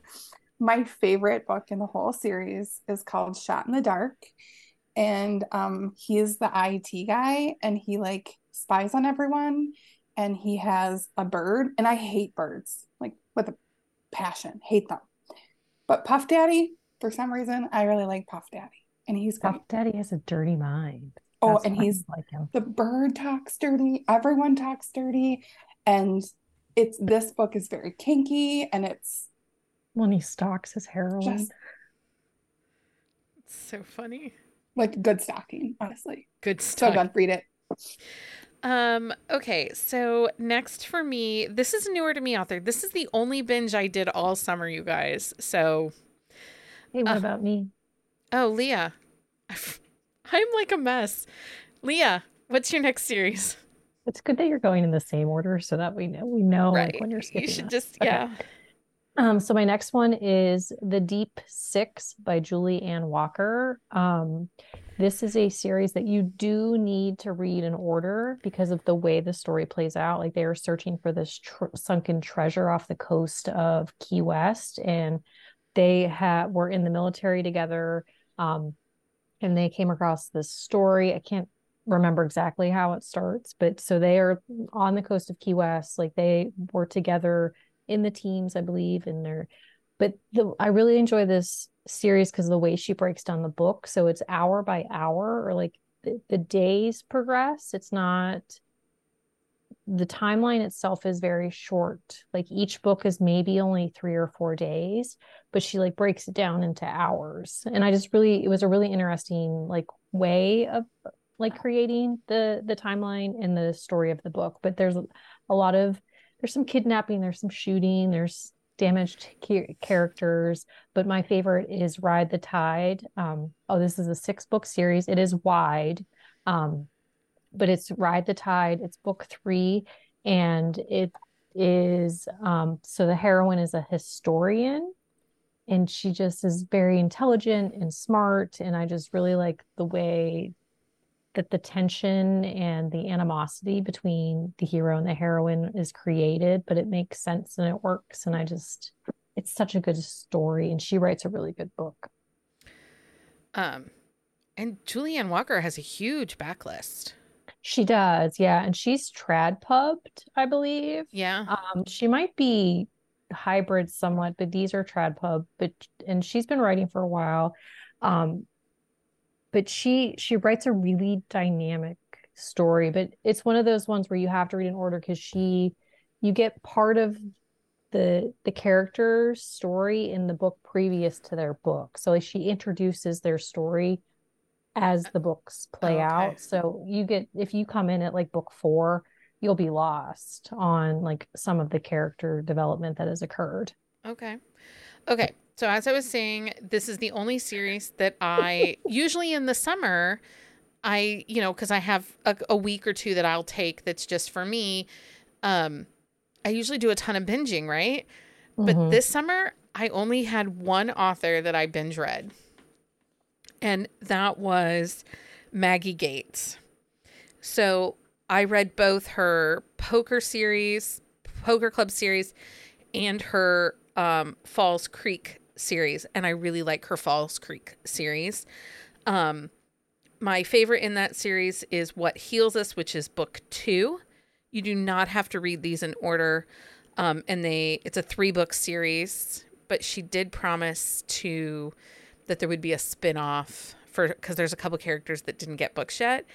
My favorite book in the whole series is called Shot in the Dark, and he is the IT guy, and he like spies on everyone, and he has a bird, and I hate birds like with a passion, hate them. But Puff Daddy, for some reason, I really like Puff Daddy. and he's got daddy has a dirty mind. Oh, that's and he's like him. The bird talks dirty. Everyone talks dirty. And it's, this book is very kinky, and it's when he stalks his heroine. Just, it's so funny. Like good stalking, honestly. Good stalking. So good. Read it. Okay, so next for me, this is newer to me author. This is the only binge I did all summer, you guys. So hey, what about me? Oh, Leah. I'm like a mess. Leah, what's your next series? It's good that you're going in the same order so that we know right. Like when you're skipping. You should us. Just okay. Yeah. So my next one is The Deep Six by Julie Ann Walker. This is a series that you do need to read in order because of the way the story plays out. Like they are searching for this sunken treasure off the coast of Key West, and they were in the military together, and they came across this story. I can't remember exactly how it starts, but so they are on the coast of Key West. Like they were together in the teams, I believe, I really enjoy this series because of the way she breaks down the book. So it's hour by hour, or like the days progress. It's not, the timeline itself is very short. Like each book is maybe only 3 or 4 days, but she like breaks it down into hours. And I just really, it was a really interesting like way of like creating the timeline and the story of the book. But there's a lot of, there's some kidnapping, there's some shooting, there's damaged characters, but my favorite is Ride the Tide. This is a 6-book series. It is wide, but it's Ride the Tide. It's book 3, and it is, so the heroine is a historian, and she just is very intelligent and smart, and I just really like the way that the tension and the animosity between the hero and the heroine is created, but it makes sense and it works. And it's such a good story. And she writes a really good book. And Julie Ann Walker has a huge backlist. She does. Yeah. And she's trad pubbed, I believe. Yeah. She might be hybrid somewhat, but these are trad pub, and she's been writing for a while. But she writes a really dynamic story, but it's one of those ones where you have to read in order because you get part of the character's story in the book previous to their book. So like she introduces their story as the books play out. So you get, if you come in at like book 4, you'll be lost on like some of the character development that has occurred. Okay. So as I was saying, this is the only series that I usually in the summer, because I have a week or two that I'll take that's just for me. I usually do a ton of binging, right? Mm-hmm. But this summer, I only had one author that I binge read, and that was Maggie Gates. So I read both her Poker Club series, and her Falls Creek series, and I really like her Falls Creek series. My favorite in that series is What Heals Us, which is book 2. You do not have to read these in order, and it's a 3-book series, but she did promise that there would be a spin-off because there's a couple characters that didn't get books yet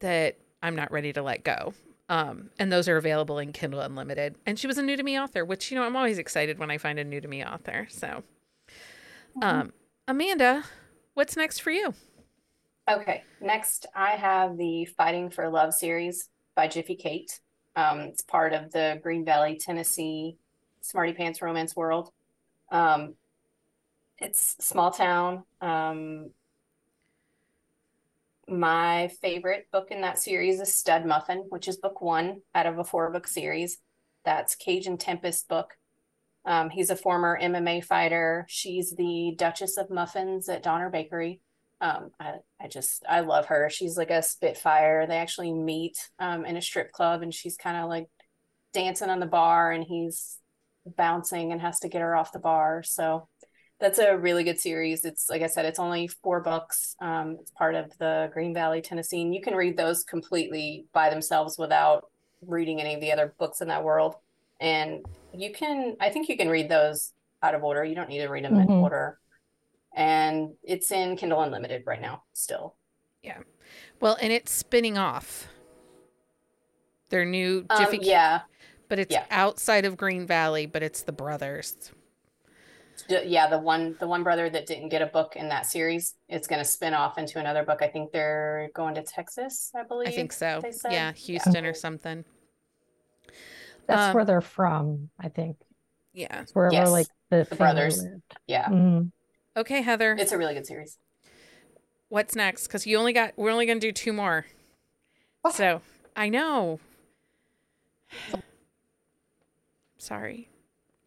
that I'm not ready to let go. And those are available in Kindle Unlimited. And she was a new to me author, which, I'm always excited when I find a new to me author. So, Amanda, what's next for you? Okay. Next, I have the Fighting for Love series by Jiffy Kate. It's part of the Green Valley, Tennessee, Smarty Pants romance world. It's small town. My favorite book in that series is Stud Muffin, which is book 1 out of a 4-book series. That's Cajun Tempest book. He's a former MMA fighter. She's the Duchess of Muffins at Donner Bakery. I love her. She's like a spitfire. They actually meet in a strip club, and she's kind of like dancing on the bar, and he's bouncing and has to get her off the bar. So that's a really good series. It's, like I said, it's only 4 books. It's part of the Green Valley, Tennessee. And you can read those completely by themselves without reading any of the other books in that world. And I think you can read those out of order. You don't need to read them in order. and it's in Kindle Unlimited right now still. Yeah. Well, and it's spinning off their new Jiffy but it's outside of Green Valley, but it's the brothers. Yeah, the one brother that didn't get a book in that series, it's going to spin off into another book. I think they're going to Texas, I believe. I think so. Yeah, Houston or something. That's where they're from, I think. Yeah. It's wherever like the brothers lived. Yeah. Mm-hmm. Okay, Heather. It's a really good series. What's next? Because we're only going to do two more. What? So I know. Sorry.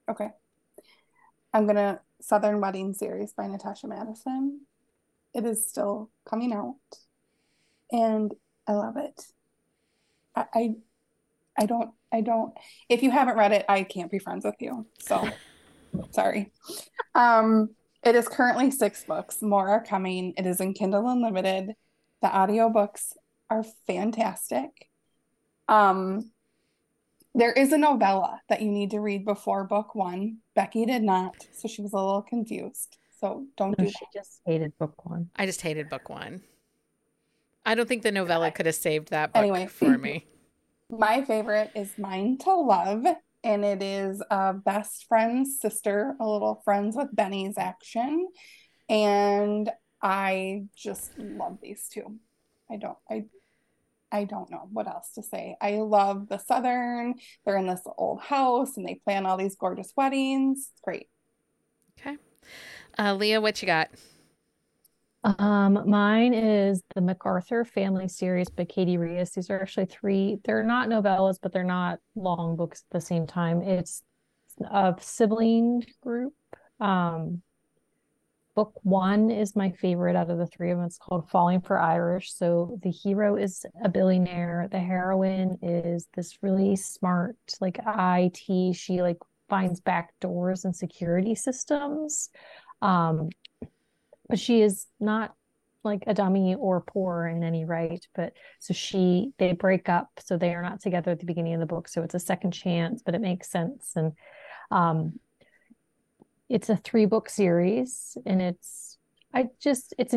Okay. I'm going to Southern Wedding series by Natasha Madison. It is still coming out. And I love it. I don't, if you haven't read it, I can't be friends with you. So sorry. It is currently 6 books. More are coming. It is in Kindle Unlimited. The audiobooks are fantastic. There is a novella that you need to read before book 1. Becky did not, so she was a little confused. So do that. She just hated book 1. I just hated book 1. I don't think the novella could have saved that book for me. My favorite is Mine to Love, and it is a best friend's sister, a little Friends with Bennies action. And I just love these two. I don't know what else to say. I love the Southern. They're in this old house and they plan all these gorgeous weddings. It's great. Okay. Leah, what you got? Mine is the MacArthur family series by Katie Reyes. These are actually 3. They're not novellas, but they're not long books at the same time. It's a sibling group. Book 1 is my favorite out of the 3 of them. It's called Falling for Irish. So the hero is a billionaire. The heroine is this really smart, like IT. She like finds back doors and security systems. But she is not like a dummy or poor in any right. But so they break up. So they are not together at the beginning of the book. So it's a second chance, but it makes sense. And, it's a 3-book series, and it's an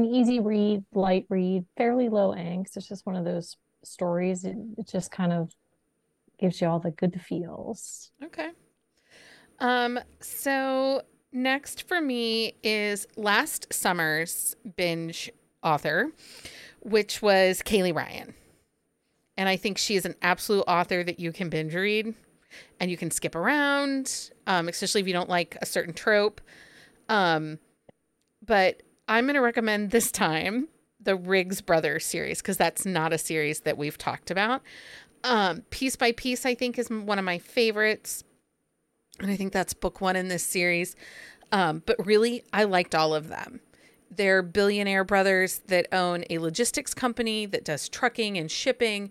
easy read, light read, fairly low angst. It's just one of those stories. It just kind of gives you all the good feels. Okay. So next for me is last summer's binge author, which was Kaylee Ryan. And I think she is an absolute author that you can binge read. And you can skip around, especially if you don't like a certain trope. But I'm going to recommend this time the Riggs Brothers series, because that's not a series that we've talked about. Piece by Piece, I think, is one of my favorites. And I think that's book 1 in this series. But really, I liked all of them. They're billionaire brothers that own a logistics company that does trucking and shipping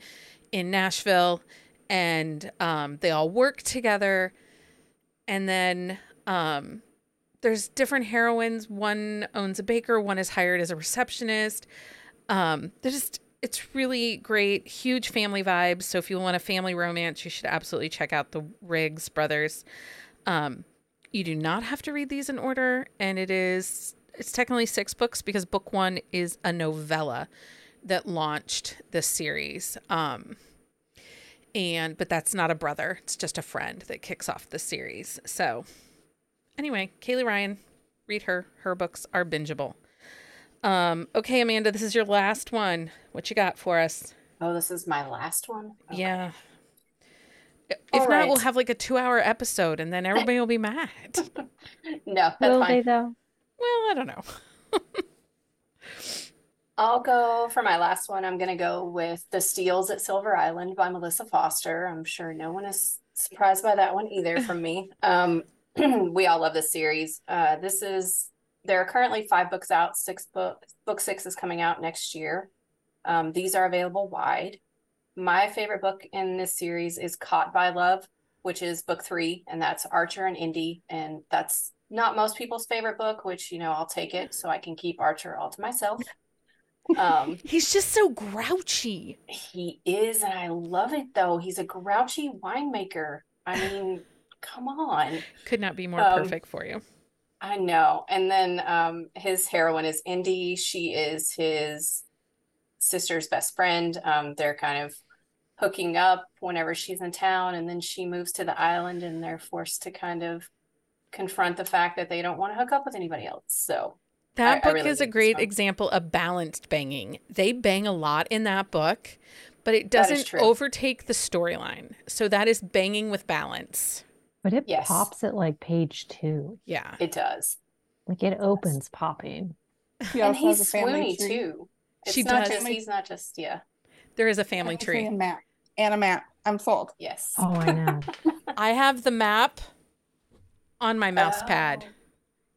in Nashville. And they all work together. And then there's different heroines. One owns a baker. One is hired as a receptionist. It's really great. Huge family vibes. So if you want a family romance, you should absolutely check out the Riggs Brothers. You do not have to read these in order. And it's technically 6 books, because book 1 is a novella that launched this series. But that's not a brother. It's just a friend that kicks off the series. So anyway, Kaylee Ryan, read her. Her books are bingeable. Okay, Amanda, this is your last one. What you got for us? Oh, this is my last one? Okay. Yeah. If not, we'll have like a 2-hour episode and then everybody will be mad. No, that's fine. Will they though? Well, I don't know. I'll go for my last one. I'm going to go with The Steals at Silver Island by Melissa Foster. I'm sure no one is surprised by that one either from me. We all love this series. There are currently 5 books out. Book 6 is coming out next year. These are available wide. My favorite book in this series is Caught by Love, which is book 3, and that's Archer and Indy, and that's not most people's favorite book, which, you know, I'll take it so I can keep Archer all to myself. He's just so grouchy. He is, and I love it though. He's a grouchy winemaker. I mean, come on. Could not be more perfect for you. I know. And then his heroine is Indy. She is his sister's best friend. They're kind of hooking up whenever she's in town, and then she moves to the island and they're forced to kind of confront the fact that they don't want to hook up with anybody else. So that book is a great example of balanced banging. They bang a lot in that book, but it doesn't overtake the storyline. So that is banging with balance. But it pops at like page 2. Yeah, it does. Like it opens popping. And he's swoony too. It's not just, he's not just, yeah. There is a family tree. And a map. I'm sold. Yes. Oh, I know. I have the map on my mouse pad.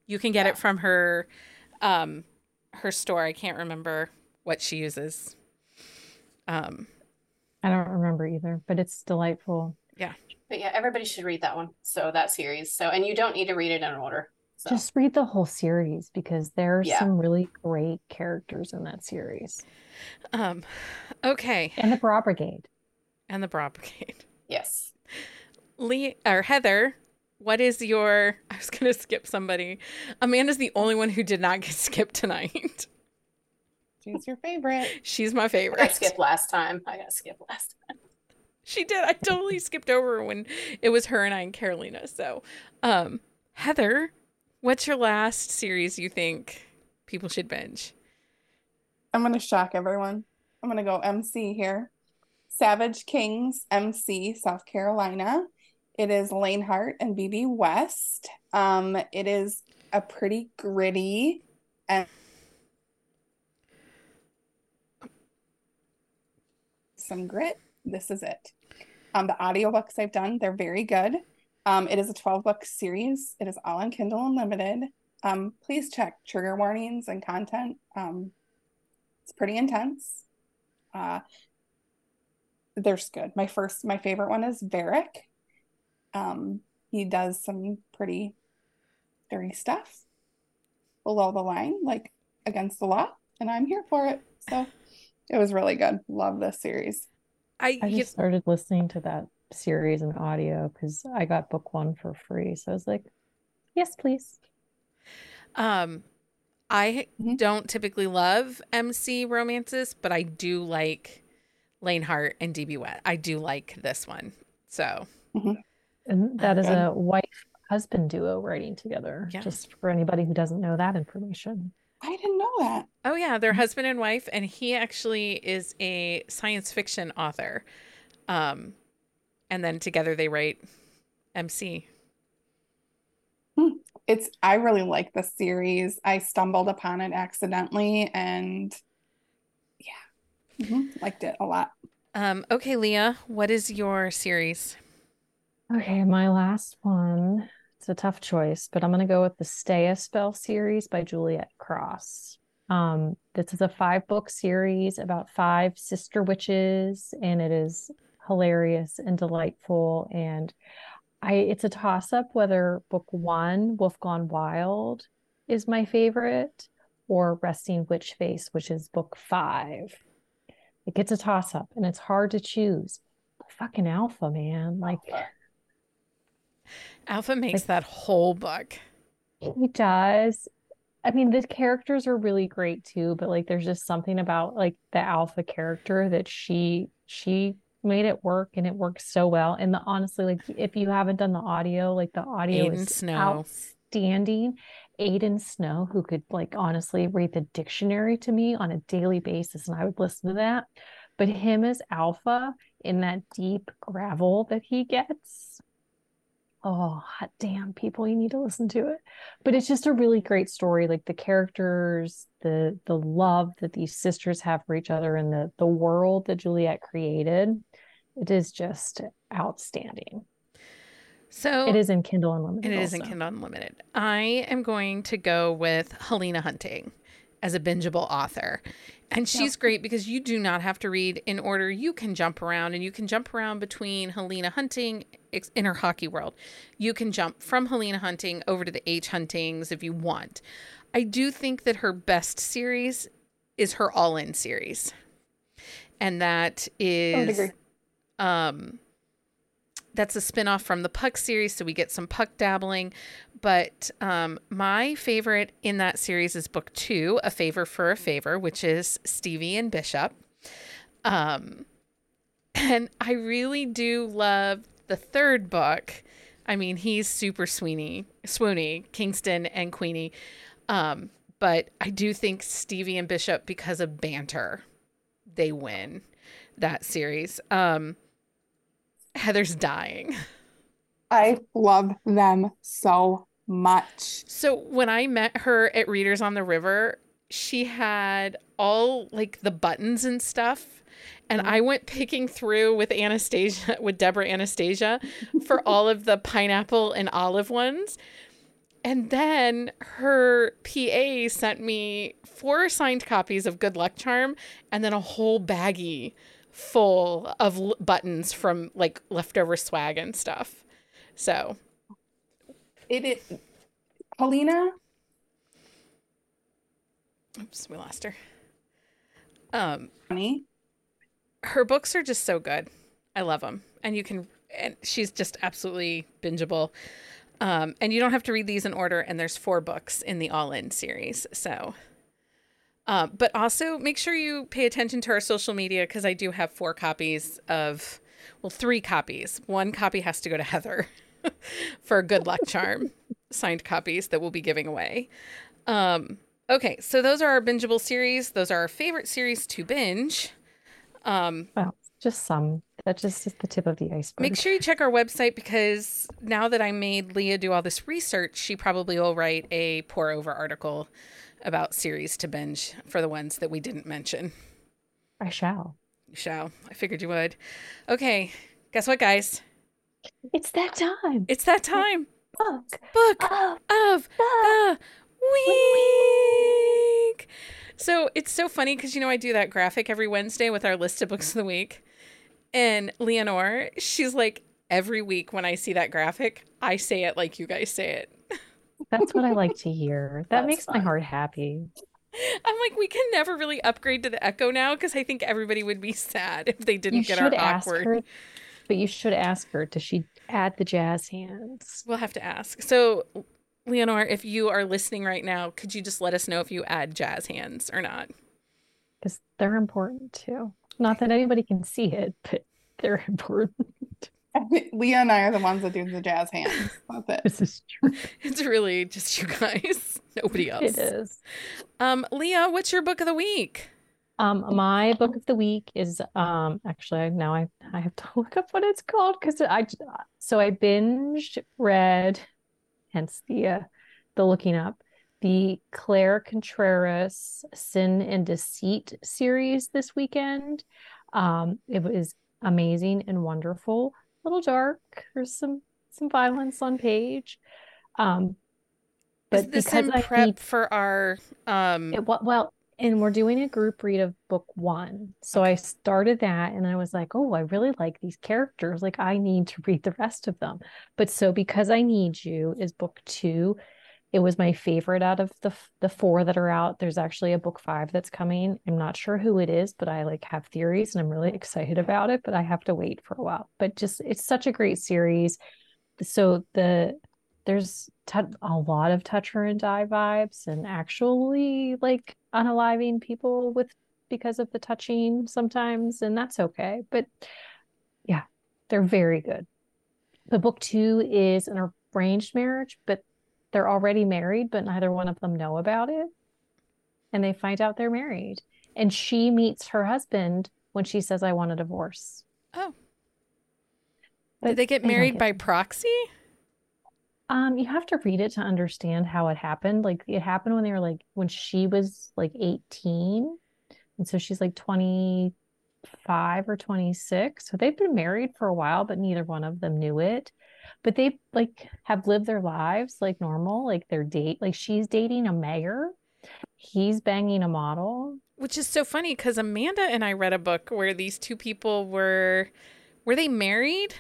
You can get it from her store. I can't remember what she uses. I don't remember either, but it's delightful. Yeah. But yeah, everybody should read that one. So that series. So, and you don't need to read it in order. So. Just read the whole series because there are some really great characters in that series. Okay. And the Bra Brigade. Yes. Lee or Heather, what is your, I was going to skip somebody. Amanda's the only one who did not get skipped tonight. She's your favorite. She's my favorite. I got skipped last time. She did. I totally skipped over when it was her and I and Carolina. So, Heather, what's your last series you think people should binge? I'm going to shock everyone. I'm going to go MC here. Savage Kings, MC, South Carolina. It is Lane Hart and B.B. West. It is a pretty gritty. Some grit. This is it. The audiobooks I've done, they're very good. It is a 12-book series. It is all on Kindle Unlimited. Please check trigger warnings and content. It's pretty intense. There's good. My favorite one is Varric. He does some pretty dirty stuff below the line, like against the law, and I'm here for it. So it was really good. Love this series. I just started listening to that series in audio because I got book 1 for free. So I was like, yes, please. I don't typically love MC romances, but I do like Lane Hart and D.B. West. I do like this one. So and that is a wife-husband duo writing together, just for anybody who doesn't know that information. I didn't know that. Oh, yeah. They're husband and wife, and he actually is a science fiction author. And then together they write MC. I really like this series. I stumbled upon it accidentally and liked it a lot. Okay, Leah, what is your series? Okay, my last one. It's a tough choice, but I'm going to go with the Stay a Spell series by Juliet Cross. This is a 5-book series about 5 sister witches, and it is hilarious and delightful, and it's a toss-up whether book 1, Wolf Gone Wild, is my favorite, or Resting Witch Face, which is book 5. It gets a toss-up, and it's hard to choose. Fucking Alpha, man. Like Alpha makes that whole book. He does. I mean, the characters are really great too, but like there's just something about like the Alpha character that she made it work, and it works so well. And honestly, like if you haven't done the audio Aiden is Snow. Outstanding. Aiden Snow, who could like honestly read the dictionary to me on a daily basis, and I would listen to that. But him as Alpha in that deep gravel that he gets, oh hot damn, people, you need to listen to it. But it's just a really great story. Like the characters, the love that these sisters have for each other, and the world that Juliet created, it is just outstanding. So it is in Kindle Unlimited. I am going to go with Helena Hunting as a bingeable author. And she's great because you do not have to read in order. You can jump around, and you can jump around between Helena Hunting in her hockey world. You can jump from Helena Hunting over to the H. Huntings if you want. I do think that her best series is her All In series. And that is that's a spinoff from the Puck series, so we get some Puck dabbling. But my favorite in that series is book 2, A Favor for a Favor, which is Stevie and Bishop. And I really do love the third book. I mean, he's super swoony, Kingston and Queenie. But I do think Stevie and Bishop, because of banter, they win that series. Heather's dying. I love them so much. So when I met her at Readers on the River, she had all like the buttons and stuff. And I went picking through with Deborah Anastasia for all of the pineapple and olive ones. And then her PA sent me 4 signed copies of Good Luck Charm and then a whole baggie full of buttons from like leftover swag and stuff. So it is Helena. Oops, we lost her. Her books are just so good. I love them. And she's just absolutely bingeable. And you don't have to read these in order. And there's 4 books in the All In series. So, but also make sure you pay attention to our social media, because I do have 3 copies. 1 copy has to go to Heather for Good Luck Charm signed copies that we'll be giving away. Okay. So those are our bingeable series. Those are our favorite series to binge. Well, just some. That's just the tip of the iceberg. Make sure you check our website, because now that I made Leah do all this research, she probably will write a pour-over article about series to binge for the ones that we didn't mention. I shall. You shall. I figured you would. Okay. Guess what, guys? It's that time. It's that time. Book of the week. So it's so funny because, I do that graphic every Wednesday with our list of books of the week. And Leonore, she's like, every week when I see that graphic, I say it like you guys say it. That's what I like to hear. That makes my heart happy. I'm like, we can never really upgrade to the Echo now, because I think everybody would be sad if they didn't get our awkward. But you should ask her, does she add the jazz hands? We'll have to ask. So, Leonore, if you are listening right now, could you just let us know if you add jazz hands or not? Because they're important too. Not that anybody can see it, but they're important. Leah and I are the ones that do the jazz hands. This is true. It's really just you guys. Nobody else. It is. Leah, what's your book of the week? My book of the week is actually now I have to look up what it's called, because I binged read, hence the looking up, the Claire Contreras Sin and Deceit series this weekend. It was amazing and wonderful. A little dark. There's some violence on page. But is this in prep for our... and we're doing a group read of book 1. So I started that and I was like, oh, I really like these characters. Like, I need to read the rest of them. But so Because I Need You is book 2. It was my favorite out of the 4 that are out. There's actually a book 5 that's coming. I'm not sure who it is, but I have theories and I'm really excited about it, but I have to wait for a while. But just, it's such a great series. So there's a lot of touch her and die vibes, and actually unaliving people because of the touching sometimes, and that's okay. But yeah, they're very good. But book 2 is an arranged marriage, but they're already married, but neither one of them know about it. And they find out they're married. And she meets her husband when she says, I want a divorce. Oh. But did they get married by proxy? You have to read it to understand how it happened. It happened when they were when she was 18. And so she's 25 or 26. So they've been married for a while, but neither one of them knew it. But they have lived their lives normal, their date. She's dating a mayor. He's banging a model. Which is so funny, because Amanda and I read a book where these two people were they married?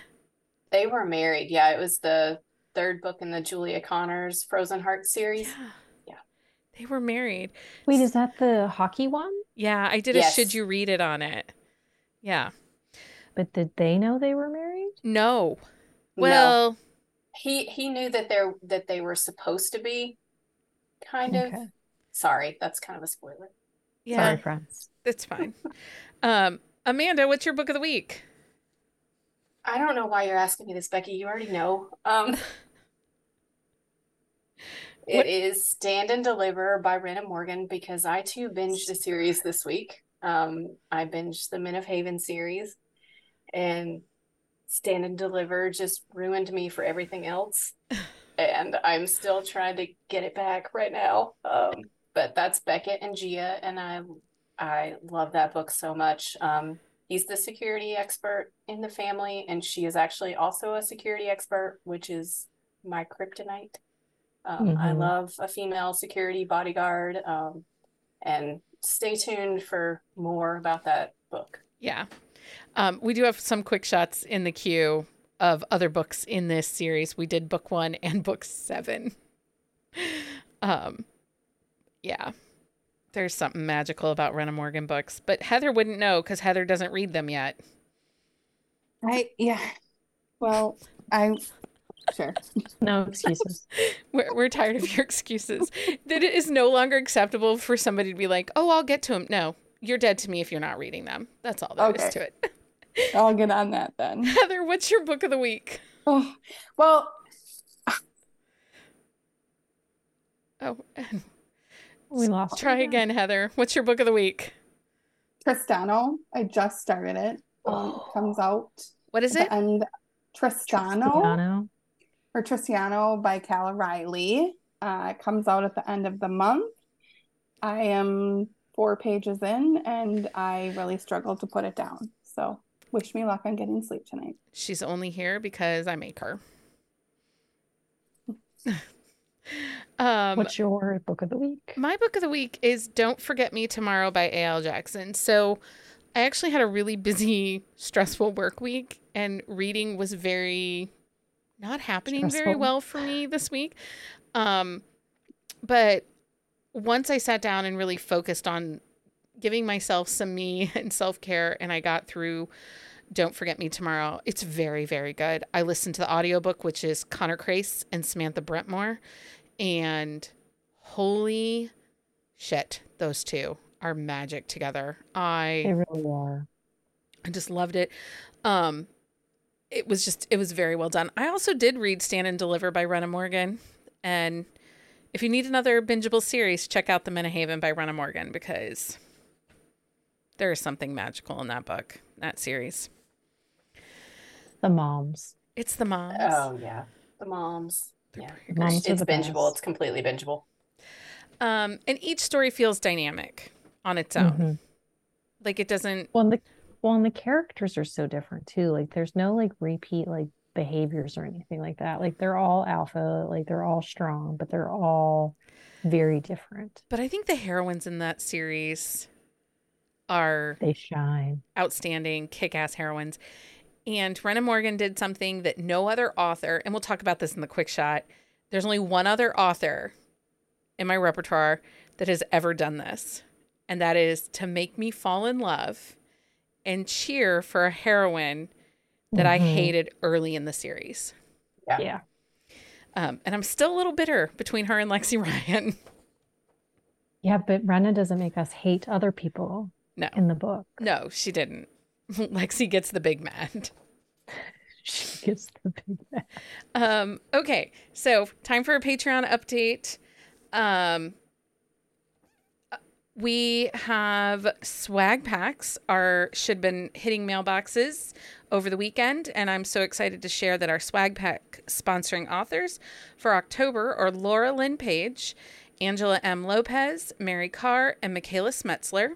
They were married. Yeah, it was the 3rd book in the Julia Connors Frozen Heart series. Yeah. They were married. Wait, is that the hockey one? Yeah, I did a Should You Read It on it. Yeah. But did they know they were married? No. Well, no. He knew that they were supposed to be kind of. Okay. Sorry, that's kind of a spoiler. Yeah. Sorry, friends. It's fine. Amanda, what's your book of the week? I don't know why you're asking me this, Becky. You already know. It is Stand and Deliver by Renna Morgan, because I too binged a series this week. I binged the Men of Haven series, and Stand and Deliver just ruined me for everything else. And I'm still trying to get it back right now. But that's Beckett and Gia, and I love that book so much. He's the security expert in the family, and she is actually also a security expert, which is my kryptonite. Mm-hmm. I love a female security bodyguard, and stay tuned for more about that book. Yeah. We do have some quick shots in the queue of other books in this series. We did book 1 and book 7. Yeah. There's something magical about Renna Morgan books, but Heather wouldn't know because Heather doesn't read them yet. Sure. No excuses. We're tired of your excuses. That it is no longer acceptable for somebody to be like, oh, I'll get to them. No, you're dead to me if you're not reading them. That's all there is to it. I'll get on that then. Heather, what's your book of the week? We lost. Try again, Heather. What's your book of the week? Tristano. I just started it. It comes out. What is it? And Tristano by Calla Riley. It comes out at the end of the month. I am 4 pages in, and I really struggled to put it down. So wish me luck on getting sleep tonight. She's only here because I make her. What's your book of the week? My book of the week is Don't Forget Me Tomorrow by A.L. Jackson. So I actually had a really busy, stressful work week, and reading was very... not happening stressful. Very well for me this week. But once I sat down and really focused on giving myself some me and self-care, and I got through Don't Forget Me Tomorrow, it's very, very good. I listened to the audiobook, which is Connor Crace and Samantha Brentmore, and holy shit, those two are magic together. They really are. I just loved it. It was very well done. I also did read Stand and Deliver by Renna Morgan. And if you need another bingeable series, check out The Men of Haven by Renna Morgan, because there is something magical in that book, that series. The moms. It's the moms. Oh, yeah. The moms. Yeah. It's bingeable. Best. It's completely bingeable. And each story feels dynamic on its own. Mm-hmm. Like it doesn't... Well, and the characters are so different too. Like there's no like repeat like behaviors or anything like that. Like they're all alpha, like they're all strong, but they're all very different. But I think the heroines in that series are shine. Outstanding, kick-ass heroines. And Renna Morgan did something that no other author, and we'll talk about this in the quick shot. There's only one other author in my repertoire that has ever done this. And that is to make me fall in love and cheer for a heroine that I hated early in the series. Yeah. And I'm still a little bitter between her and Lexi Ryan. Yeah, but Renna doesn't make us hate other people in the book. No, she didn't. Lexi gets the big mad. She gets the big mad. Okay, so time for a Patreon update. We have swag packs should been hitting mailboxes over the weekend, and I'm so excited to share that our swag pack sponsoring authors for October are Laura Lynn Page, Angela M. Lopez, Mary Carr, and Michaela Smetzler.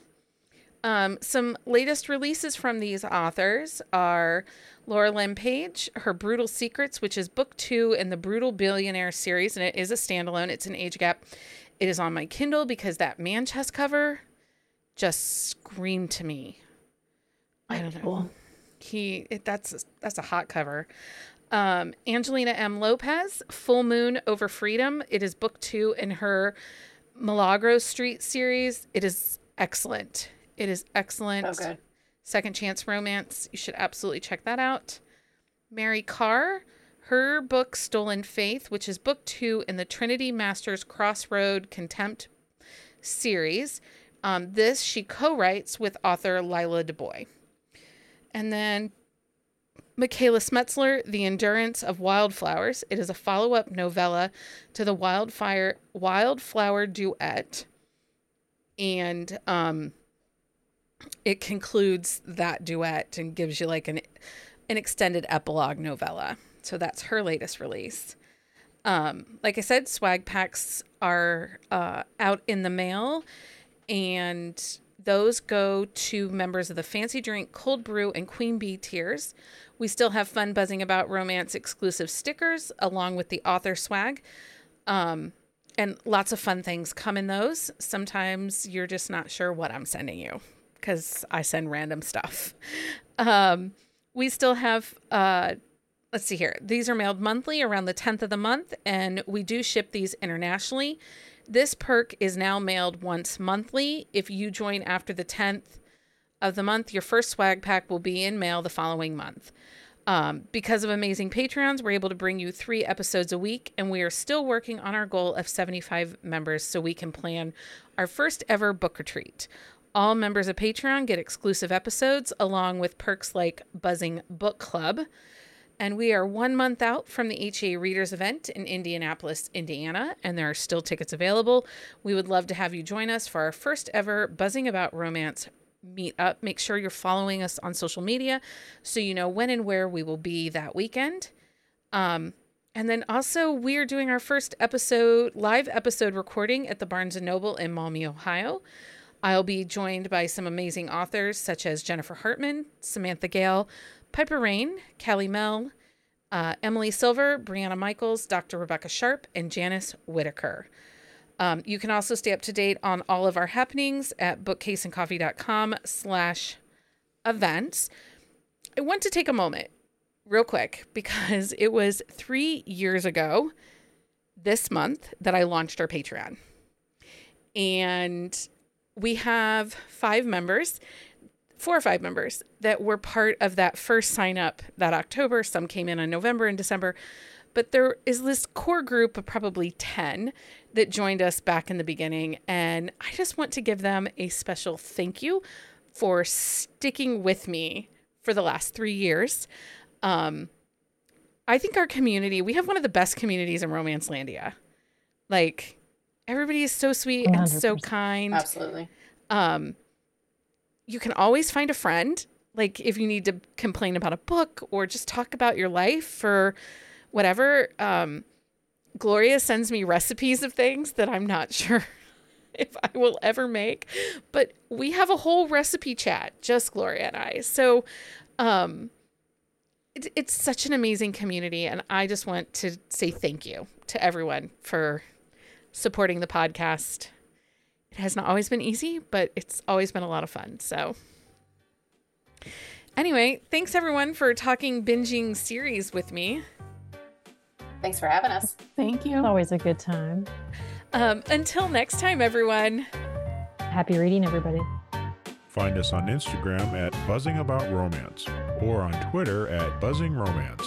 Some latest releases from these authors are Laura Lynn Page, her Brutal Secrets, which is book 2 in the Brutal Billionaire series, and it is a standalone. It's an age gap. It is on my Kindle because that man chest cover just screamed to me. I don't know. That's a hot cover. Angelina M. Lopez, Full Moon Over Freedom. It is book 2 in her Milagro Street series. It is excellent. It is excellent. Oh, good. Second Chance Romance. You should absolutely check that out. Mary Carr, Her book, Stolen Faith, which is book 2 in the Trinity Masters Crossroad Contempt series. This she co-writes with author Lila Dubois. And then Michaela Smetzler, The Endurance of Wildflowers. It is a follow-up novella to the Wildflower Duet. And it concludes that duet and gives you like an extended epilogue novella. So that's her latest release. Like I said, swag packs are out in the mail, and those go to members of the Fancy Drink, Cold Brew, and Queen Bee tiers. We still have Fun Buzzing About Romance exclusive stickers along with the author swag. And lots of fun things come in those. Sometimes you're just not sure what I'm sending you because I send random stuff. We still have, let's see here. These are mailed monthly around the 10th of the month, and we do ship these internationally. This perk is now mailed once monthly. If you join after the 10th of the month, your first swag pack will be in mail the following month. Because of amazing Patreons, we're able to bring you 3 episodes a week, and we are still working on our goal of 75 members so we can plan our first ever book retreat. All members of Patreon get exclusive episodes along with perks like Buzzing Book Club. And we are 1 month out from the HA Readers event in Indianapolis, Indiana, and there are still tickets available. We would love to have you join us for our first ever Buzzing About Romance meetup. Make sure you're following us on social media so you know when and where we will be that weekend. And then also we're doing our first live episode recording at the Barnes & Noble in Maumee, Ohio. I'll be joined by some amazing authors such as Jennifer Hartman, Samantha Gale, Piper Rain, Callie Mell, Emily Silver, Brianna Michaels, Dr. Rebecca Sharp, and Janice Whitaker. You can also stay up to date on all of our happenings at bookcaseandcoffee.com/events. I want to take a moment real quick because it was 3 years ago this month that I launched our Patreon. And we have 4 or 5 members that were part of that first sign up that October. Some came in November and December, but there is this core group of probably 10 that joined us back in the beginning. And I just want to give them a special thank you for sticking with me for the last 3 years. I think our community, we have one of the best communities in Romancelandia. Like, everybody is so sweet 100%. And so kind. Absolutely. You can always find a friend, like if you need to complain about a book or just talk about your life or whatever. Gloria sends me recipes of things that I'm not sure if I will ever make, but we have a whole recipe chat, just Gloria and I. So it's such an amazing community, and I just want to say thank you to everyone for supporting the podcast. It has not always been easy, but it's always been a lot of fun. So anyway, thanks everyone for talking binging series with me. Thanks for having us. Thank you. It's always a good time. Until next time, everyone. Happy reading, everybody. Find us on Instagram at Buzzing About Romance or on Twitter at Buzzing Romance.